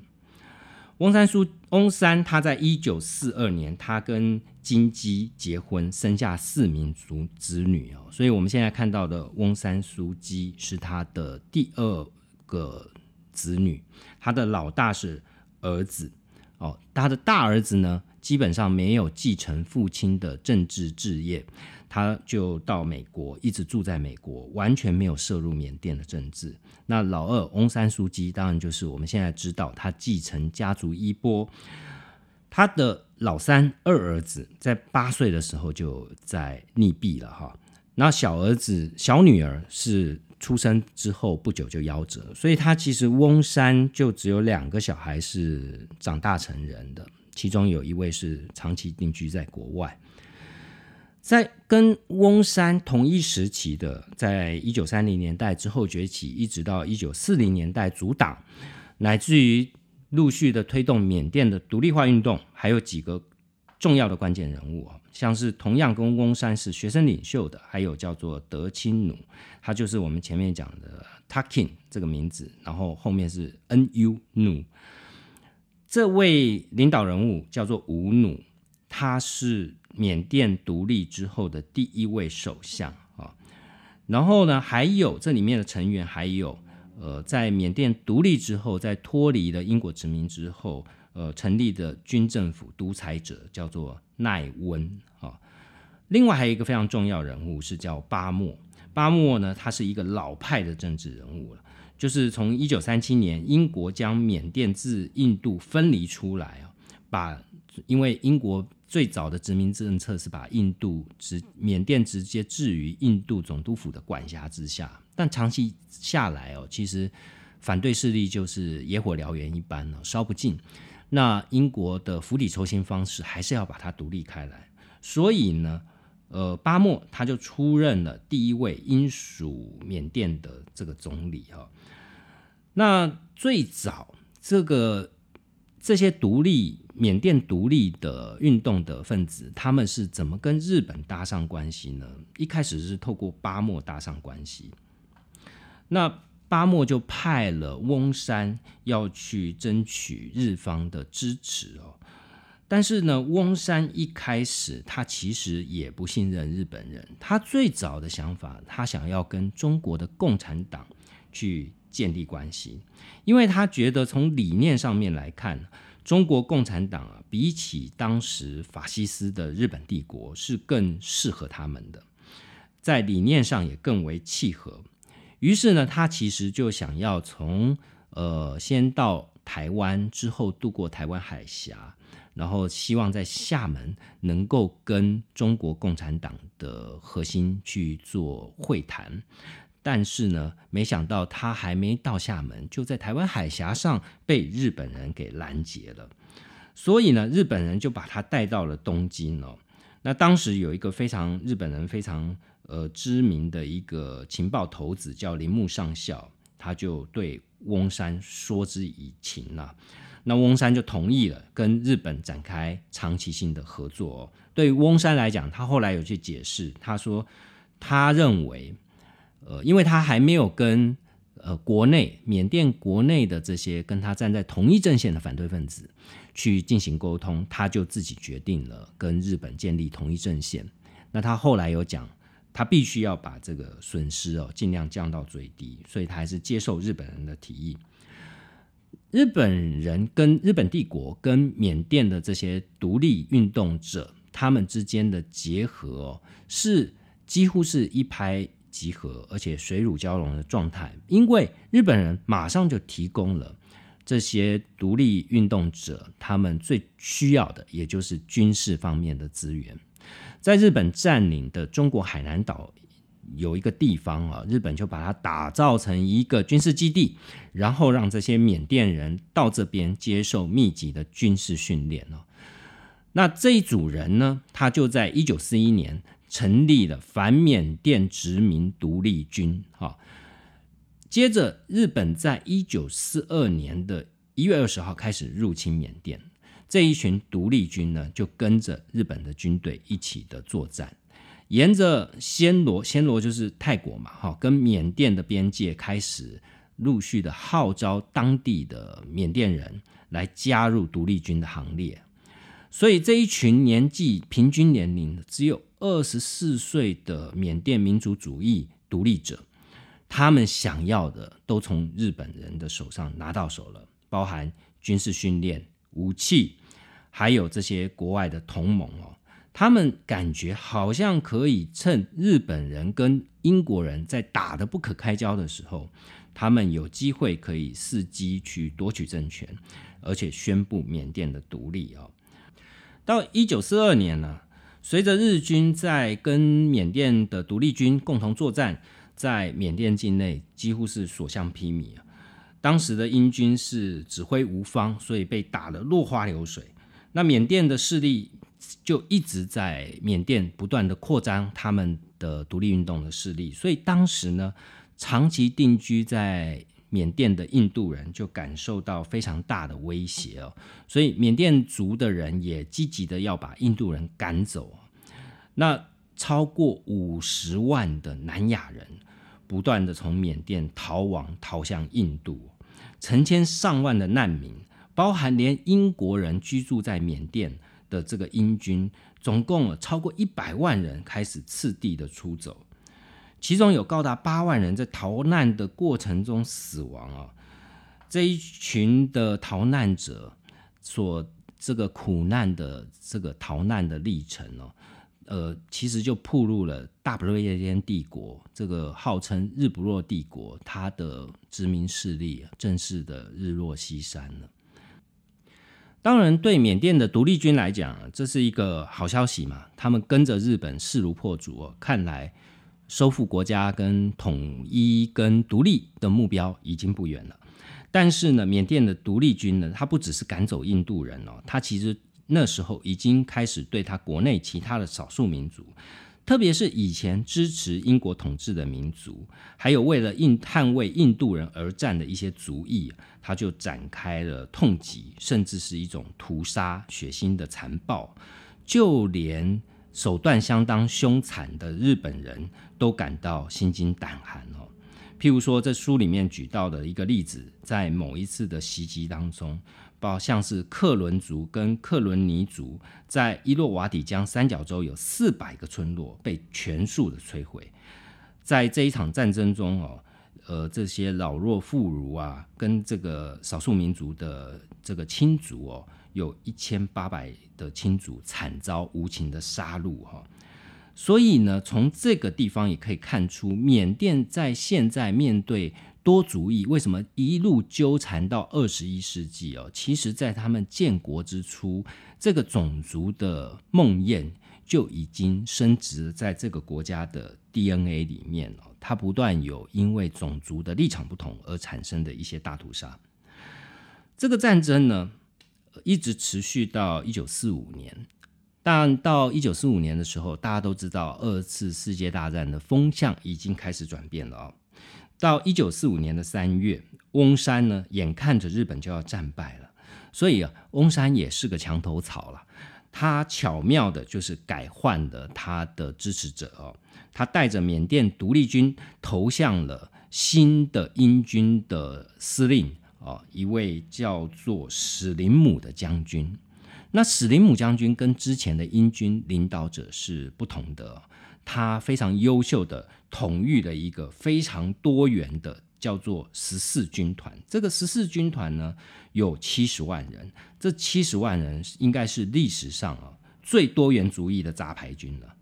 翁山苏翁山他在一九四二年他跟金姬结婚，生下四名子女、哦、所以我们现在看到的翁山苏姬是他的第二个子女，他的老大是儿子、哦、他的大儿子呢基本上没有继承父亲的政治事业，他就到美国，一直住在美国，完全没有涉入缅甸的政治。那老二翁山苏姬当然就是我们现在知道他继承家族衣钵。他的老三二儿子在八岁的时候就在溺毙了哈，那小儿子小女儿是出生之后不久就夭折，所以他其实翁山就只有两个小孩是长大成人的，其中有一位是长期定居在国外。在跟翁山同一时期的，在一九三零年代之后崛起，一直到一九四零年代阻挡，乃至于陆续的推动缅甸的独立化运动，还有几个重要的关键人物，像是同样跟翁山是学生领袖的，还有叫做德钦努，他就是我们前面讲的 Takin 这个名字，然后后面是 N U 努。这位领导人物叫做吴努，他是缅甸独立之后的第一位首相。然后呢，还有这里面的成员还有呃，在缅甸独立之后，在脱离了英国殖民之后，呃，成立的军政府独裁者叫做奈温、哦、另外还有一个非常重要人物是叫巴莫。巴莫呢，他是一个老派的政治人物了，就是从一九三七年英国将缅甸自印度分离出来、哦、把因为英国最早的殖民政策是把印度直缅甸直接置于印度总督府的管辖之下，但长期下来、哦、其实反对势力就是野火燎原一般、哦、烧不尽。那英国的釜底抽薪方式还是要把它独立开来，所以呢，呃，巴莫他就出任了第一位英属缅甸的这个总理、哦、那最早这个这些独立缅甸独立的运动的分子，他们是怎么跟日本搭上关系呢？一开始是透过巴莫搭上关系。那巴莫就派了翁山要去争取日方的支持哦，但是呢，翁山一开始他其实也不信任日本人，他最早的想法，他想要跟中国的共产党去建立关系，因为他觉得从理念上面来看，中国共产党、啊、比起当时法西斯的日本帝国是更适合他们的，在理念上也更为契合。于是呢，他其实就想要从呃先到台湾，之后渡过台湾海峡，然后希望在厦门能够跟中国共产党的核心去做会谈。但是呢，没想到他还没到厦门，就在台湾海峡上被日本人给拦截了。所以呢，日本人就把他带到了东京哦。那当时有一个非常日本人非常呃知名的一个情报头子叫铃木上校，他就对翁山说之以情了、啊。那翁山就同意了，跟日本展开长期性的合作、哦。对于翁山来讲，他后来有去解释，他说他认为。呃，因为他还没有跟呃国内缅甸国内的这些跟他站在同一阵线的反对分子去进行沟通，他就自己决定了跟日本建立同一阵线。那他后来有讲，他必须要把这个损失哦尽量降到最低，所以他还是接受日本人的提议。日本人跟日本帝国跟缅甸的这些独立运动者他们之间的结合、哦、是几乎是一拍集合，而且水乳交融的状态，因为日本人马上就提供了这些独立运动者他们最需要的，也就是军事方面的资源。在日本占领的中国海南岛有一个地方、啊、日本就把它打造成一个军事基地，然后让这些缅甸人到这边接受密集的军事训练、啊、那这一组人呢，他就在一九四一年成立了反缅甸殖民独立军。接着日本在一九四二年的一月二十号开始入侵缅甸，这一群独立军呢就跟着日本的军队一起的作战，沿着暹罗，暹罗就是泰国嘛，跟缅甸的边界开始陆续的号召当地的缅甸人来加入独立军的行列。所以这一群年纪平均年龄只有二十四岁的缅甸民族主义独立者，他们想要的都从日本人的手上拿到手了，包含军事训练、武器，还有这些国外的同盟哦。他们感觉好像可以趁日本人跟英国人在打得不可开交的时候，他们有机会可以伺机去夺取政权，而且宣布缅甸的独立哦。到一九四二年呢，随着日军在跟缅甸的独立军共同作战，在缅甸境内几乎是所向披靡。当时的英军是指挥无方，所以被打得落花流水。那缅甸的势力就一直在缅甸不断的扩张他们的独立运动的势力，所以当时呢，长期定居在缅甸的印度人就感受到非常大的威胁哦，所以缅甸族的人也积极的要把印度人赶走。那超过五十万的南亚人不断的从缅甸逃亡逃向印度，成千上万的难民，包含连英国人居住在缅甸的这个英军，总共超过一百万人开始次第的出走。其中有高达八万人在逃难的过程中死亡啊！这一群的逃难者所这个苦难的这个逃难的历程哦，呃，其实就暴露了大不列颠帝国这个号称日不落帝国，它的殖民势力正式的日落西山了。当然，对缅甸的独立军来讲，这是一个好消息嘛，他们跟着日本势如破竹哦，看来收复国家跟统一跟独立的目标已经不远了。但是呢，缅甸的独立军呢，它不只是赶走印度人哦，它其实那时候已经开始对它国内其他的少数民族，特别是以前支持英国统治的民族，还有为了印捍卫印度人而战的一些族裔，它就展开了痛击，甚至是一种屠杀、血腥的残暴，就连手段相当凶残的日本人都感到心惊胆寒哦。譬如说，这书里面举到的一个例子，在某一次的袭击当中，包像是克伦族跟克伦尼族在伊洛瓦底江三角洲有四百个村落被全数的摧毁。在这一场战争中哦，呃，这些老弱妇孺啊，跟这个少数民族的这个亲族哦，有一千八百的亲族惨遭无情的杀戮哈，所以呢，从这个地方也可以看出，缅甸在现在面对多族裔，为什么一路纠缠到二十一世纪哦？其实，在他们建国之初，这个种族的梦魇就已经深植在这个国家的 D N A 里面哦。它不断有因为种族的立场不同而产生的一些大屠杀。这个战争呢，一直持续到一九四五年，但到一九四五年的时候，大家都知道二次世界大战的风向已经开始转变了哦。到一九四五年的三月，翁山呢眼看着日本就要战败了，所以啊，翁山也是个墙头草了。他巧妙的就是改换了他的支持者哦，他带着缅甸独立军投向了新的英军的司令，一位叫做史林姆的将军。那史林姆将军跟之前的英军领导者是不同的，他非常优秀的统御了一个非常多元的叫做十四军团。这个十四军团呢有七十万人，这七十万人应该是历史上、啊、最多元族裔的杂牌军了。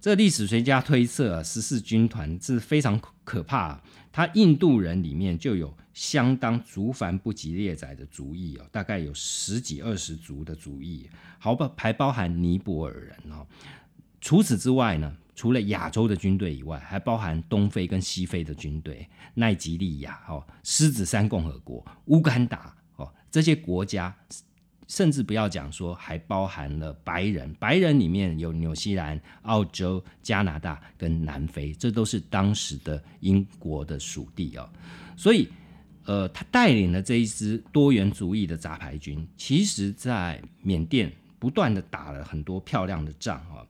这历史学家推测、啊、十四军团是非常可怕、啊，他印度人里面就有相当族繁不及列载的族裔、哦、大概有十几二十族的族裔，还包含尼泊尔人、哦、除此之外呢，除了亚洲的军队以外，还包含东非跟西非的军队，奈及利亚、哦、狮子山共和国、乌干达、哦、这些国家甚至不要讲说还包含了白人，白人里面有纽西兰、澳洲、加拿大跟南非，这都是当时的英国的属地哦。所以呃，他带领了这一支多元族裔的杂牌军，其实在缅甸不断的打了很多漂亮的仗哦。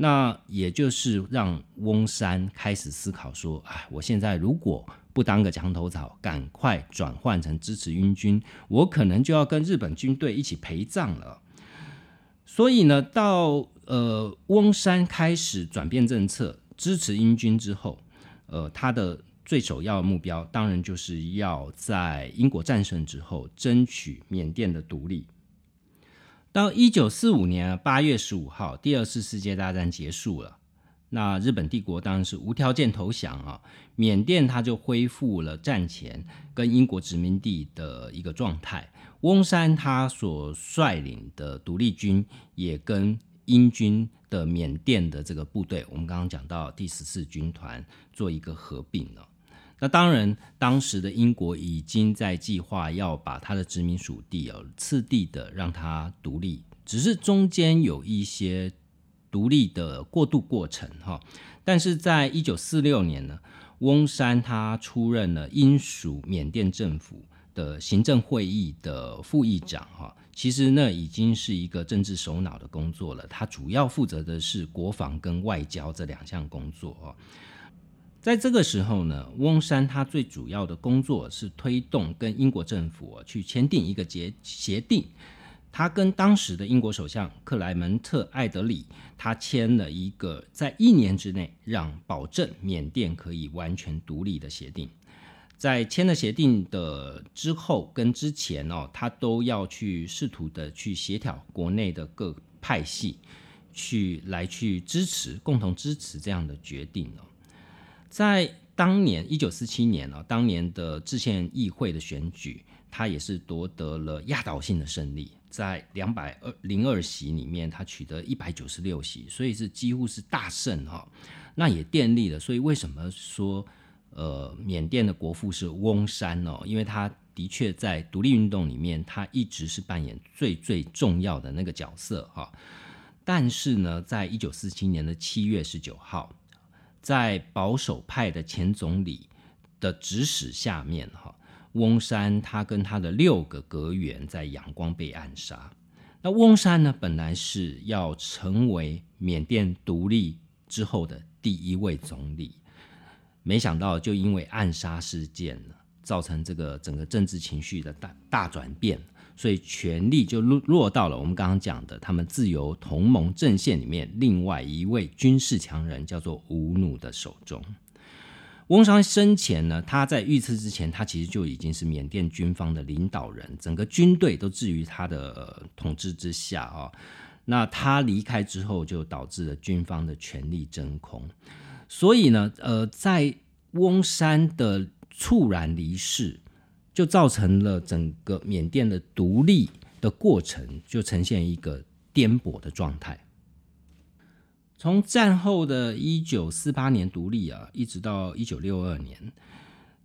那也就是让翁山开始思考说，哎，我现在如果不当个墙头草，赶快转换成支持英军，我可能就要跟日本军队一起陪葬了。所以呢，到呃翁山开始转变政策，支持英军之后，呃，他的最首要的目标，当然就是要在英国战胜之后，争取缅甸的独立。到一九四五年八月十五号，第二次世界大战结束了，那日本帝国当然是无条件投降啊，缅甸它就恢复了战前跟英国殖民地的一个状态。翁山他所率领的独立军也跟英军的缅甸的这个部队，我们刚刚讲到第十四军团做一个合并了。那当然，当时的英国已经在计划要把它的殖民属地哦，次第的让它独立，只是中间有一些独立的过渡过程哈。但是在一九四六年呢，翁山他出任了英属缅甸政府的行政会议的副议长哈。其实那已经是一个政治首脑的工作了，他主要负责的是国防跟外交这两项工作哦。在这个时候呢，翁山他最主要的工作是推动跟英国政府去签订一个协定，他跟当时的英国首相克莱门特艾德里，他签了一个在一年之内让保证缅甸可以完全独立的协定。在签了协定的之后跟之前哦，他都要去试图的去协调国内的各派系，去来去支持，共同支持这样的决定哦。在当年一九四七年、哦、当年的制宪议会的选举，他也是夺得了压倒性的胜利，在两百零二席里面他取得一百九十六席，所以是几乎是大胜、哦、那也奠定了，所以为什么说呃，缅甸的国父是翁山哦，因为他的确在独立运动里面他一直是扮演最最重要的那个角色、哦、但是呢，在一九四七年的七月十九号，在保守派的前总理的指使下面，翁山他跟他的六个阁员在仰光被暗杀。那翁山呢，本来是要成为缅甸独立之后的第一位总理，没想到就因为暗杀事件造成这个整个政治情绪的 大, 大转变，所以权力就落到了我们刚刚讲的他们自由同盟阵线里面另外一位军事强人叫做吴努的手中。翁山生前呢，他在遇刺之前他其实就已经是缅甸军方的领导人，整个军队都置于他的、呃、统治之下、哦、那他离开之后就导致了军方的权力真空。所以呢，呃，在翁山的猝然离世，就造成了整个缅甸的独立的过程就呈现一个颠簸的状态。从战后的一九四八年独立啊，一直到一九六二年，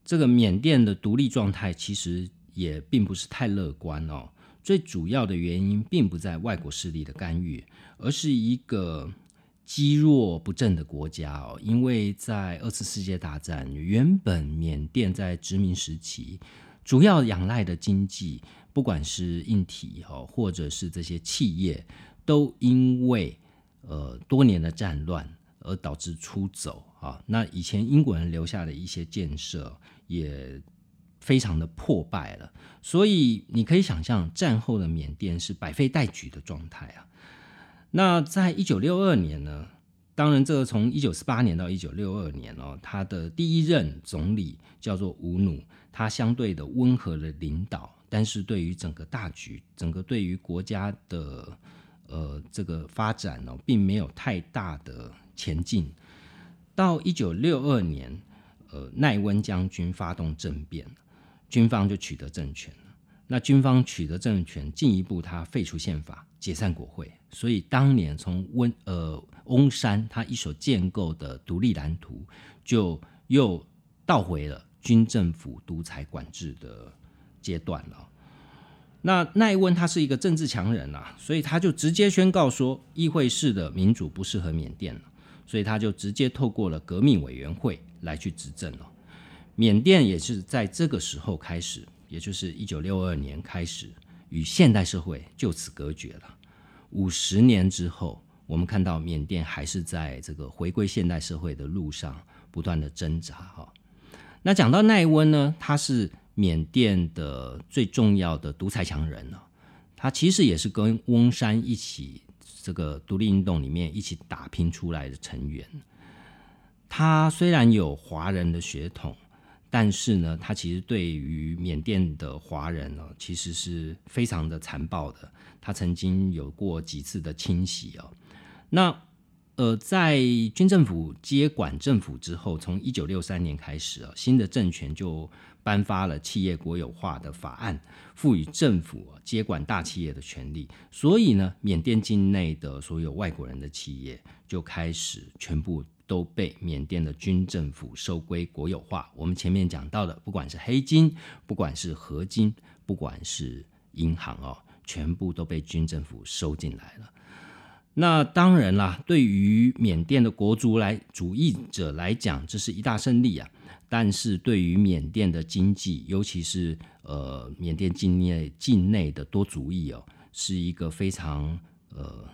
这个缅甸的独立状态其实也并不是太乐观哦。最主要的原因并不在外国势力的干预，而是一个积弱不振的国家、哦、因为在二次世界大战，原本缅甸在殖民时期主要仰赖的经济，不管是硬体或者是这些企业，都因为、呃、多年的战乱而导致出走、啊、那以前英国人留下的一些建设也非常的破败了，所以你可以想象战后的缅甸是百废待举的状态啊。那在一九六二年呢，当然这个从一九四八年到一九六二年、哦、他的第一任总理叫做吴努，他相对的温和的领导，但是对于整个大局，整个对于国家的、呃、这个发展、哦、并没有太大的前进。到一九六二年、呃、奈温将军发动政变，军方就取得政权。那军方取得政权，进一步他废除宪法，解散国会，所以当年从翁、呃、翁山他一手建构的独立蓝图，就又倒回了军政府独裁管制的阶段了。那奈温他是一个政治强人啊，所以他就直接宣告说议会式的民主不适合缅甸了，所以他就直接透过了革命委员会来去执政了。缅甸也是在这个时候开始，也就是一九六二年开始与现代社会就此隔绝了。五十年之后，我们看到缅甸还是在这个回归现代社会的路上不断的挣扎哈。那讲到奈温呢，他是缅甸的最重要的独裁强人、啊、他其实也是跟翁山一起这个独立运动里面一起打拼出来的成员。他虽然有华人的血统，但是呢，他其实对于缅甸的华人、啊、其实是非常的残暴的。他曾经有过几次的清洗、啊、那呃，在军政府接管政府之后，从一九六三年开始、啊、新的政权就颁发了企业国有化的法案，赋予政府、啊、接管大企业的权利。所以呢，缅甸境内的所有外国人的企业就开始全部都被缅甸的军政府收归国有化。我们前面讲到的，不管是黑金，不管是合金，不管是银行、哦、全部都被军政府收进来了。那当然啦，对于缅甸的国族来主义者来讲，这是一大胜利啊。但是对于缅甸的经济，尤其是呃缅甸境内境内的多族裔哦，是一个非常呃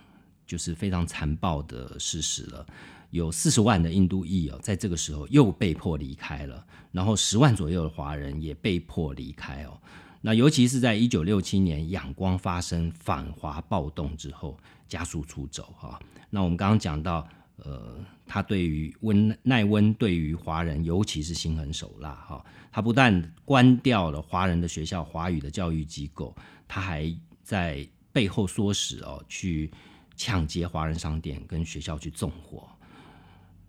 就是非常残暴的事实了。有四十万的印度裔哦，在这个时候又被迫离开了，然后十万左右的华人也被迫离开哦。那尤其是在一九六七年仰光发生反华暴动之后加速出走、啊、那我们刚刚讲到呃，他对于温奈温对于华人尤其是心狠手辣、啊、他不但关掉了华人的学校华语的教育机构，他还在背后唆使、哦、去抢劫华人商店跟学校去纵火。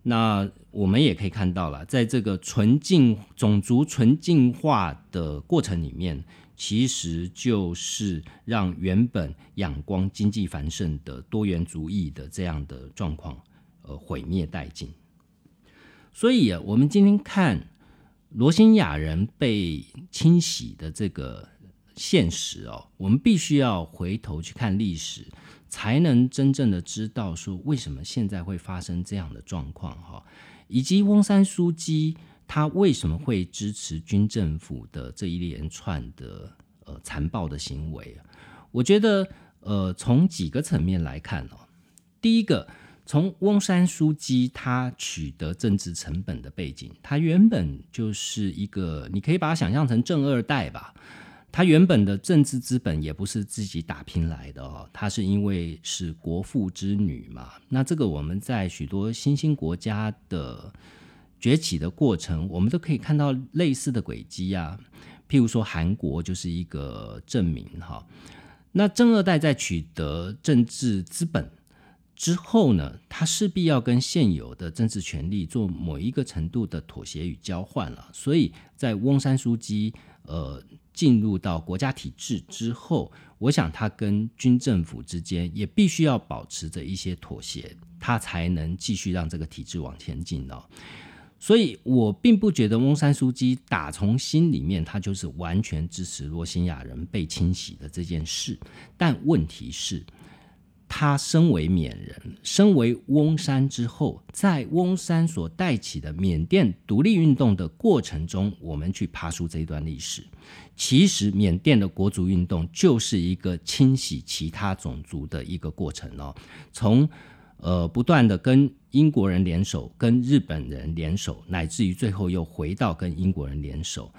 那我们也可以看到了，在这个纯净种族纯净化的过程里面，其实就是让原本仰光经济繁盛的多元族裔的这样的状况呃，毁灭殆尽。所以、啊、我们今天看罗兴亚人被清洗的这个现实哦，我们必须要回头去看历史，才能真正的知道说为什么现在会发生这样的状况、哦、以及翁山书记他为什么会支持军政府的这一连串的、呃、残暴的行为。我觉得呃，从几个层面来看、哦、第一个，从翁山书记他取得政治成本的背景，他原本就是一个，你可以把他想象成正二代吧。他原本的政治资本也不是自己打拼来的、哦、他是因为是国父之女嘛。那这个我们在许多新兴国家的崛起的过程，我们都可以看到类似的轨迹啊。譬如说韩国就是一个证明、哦、那正二代在取得政治资本之后呢，他势必要跟现有的政治权力做某一个程度的妥协与交换了。所以在翁山书记呃进入到国家体制之后，我想他跟军政府之间也必须要保持着一些妥协，他才能继续让这个体制往前进、哦、所以我并不觉得翁山书记打从心里面他就是完全支持罗兴亚人被清洗的这件事。但问题是，他身为缅人，身为翁山之后，在翁山所带起的缅甸独立运动的过程中，我们去爬梳这一段历史，其实缅甸的国族运动就是一个清洗其他种族的一个过程哦。从呃不断的跟英国人联手，跟日本人联手，乃至于最后又回到跟英国人联手，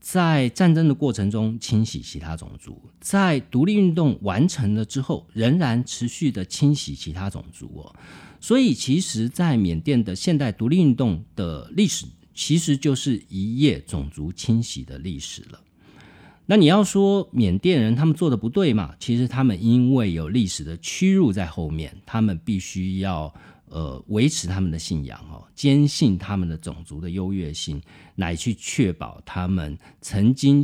在战争的过程中清洗其他种族，在独立运动完成了之后仍然持续的清洗其他种族、哦、所以其实在缅甸的现代独立运动的历史其实就是一夜种族清洗的历史了。那你要说缅甸人他们做的不对嘛，其实他们因为有历史的屈辱在后面，他们必须要呃，维持他们的信仰、哦、坚信他们的种族的优越性，来去确保他们曾经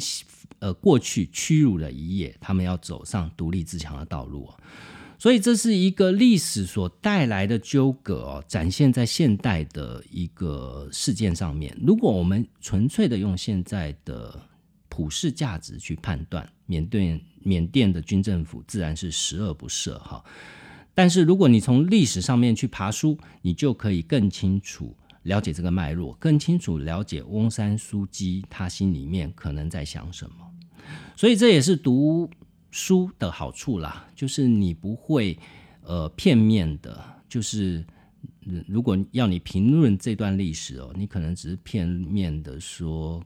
呃过去屈辱了一夜，他们要走上独立自强的道路、哦、所以这是一个历史所带来的纠葛、哦、展现在现代的一个事件上面。如果我们纯粹的用现在的普世价值去判断，缅甸缅甸的军政府自然是十恶不赦哈。但是如果你从历史上面去爬书，你就可以更清楚了解这个脉络，更清楚了解翁山苏姬他心里面可能在想什么。所以这也是读书的好处啦，就是你不会呃片面的，就是如果要你评论这段历史哦，你可能只是片面的说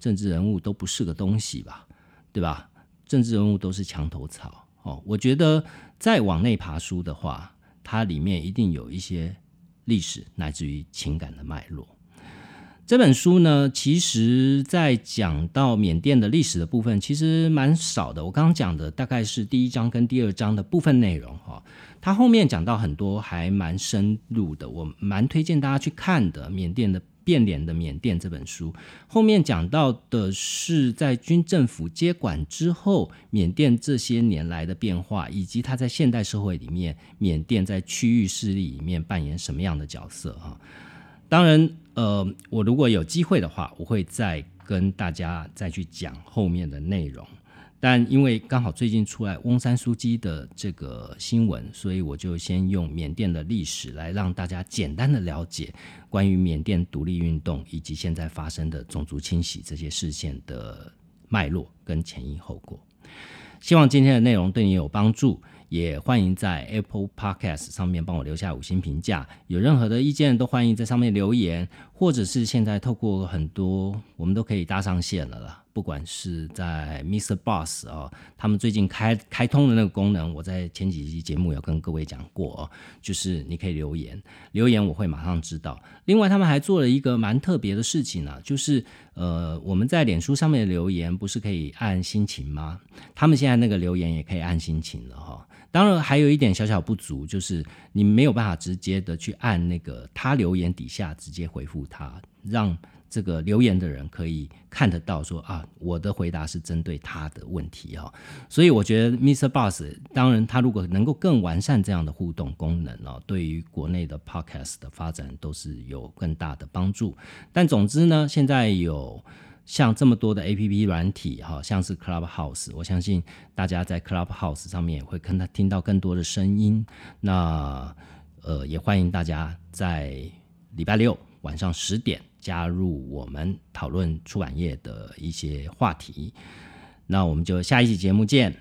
政治人物都不是个东西吧，对吧？政治人物都是墙头草哦。我觉得再往内爬书的话，它里面一定有一些历史乃至于情感的脉络。这本书呢，其实在讲到缅甸的历史的部分，其实蛮少的。我刚刚讲的大概是第一章跟第二章的部分内容哈。它后面讲到很多还蛮深入的，我蛮推荐大家去看的。缅甸的变脸的缅甸这本书，后面讲到的是在军政府接管之后，缅甸这些年来的变化，以及它在现代社会里面，缅甸在区域势力里面扮演什么样的角色哈。当然呃，我如果有机会的话，我会再跟大家再去讲后面的内容，但因为刚好最近出来翁山苏姬的这个新闻，所以我就先用缅甸的历史来让大家简单的了解关于缅甸独立运动以及现在发生的种族清洗这些事件的脉络跟前因后果。希望今天的内容对你有帮助，也欢迎在 Apple Podcast 上面帮我留下五星评价，有任何的意见都欢迎在上面留言，或者是现在透过很多我们都可以搭上线了啦，不管是在 Mister Boss、哦、他们最近 开, 开通的那个功能，我在前几期节目有跟各位讲过、哦、就是你可以留言，留言我会马上知道。另外他们还做了一个蛮特别的事情、啊、就是、呃、我们在脸书上面的留言不是可以按心情吗？他们现在那个留言也可以按心情了、哦，当然还有一点小小不足，就是你没有办法直接的去按那个他留言底下直接回复他，让这个留言的人可以看得到说啊，我的回答是针对他的问题、哦、所以我觉得 Mister Boss 当然他如果能够更完善这样的互动功能、哦、对于国内的 podcast 的发展都是有更大的帮助。但总之呢，现在有像这么多的 A P P 软体，像是 Clubhouse， 我相信大家在 Clubhouse 上面也会听到更多的声音。那、呃、也欢迎大家在礼拜六晚上十点加入我们讨论出版业的一些话题。那我们就下一期节目见。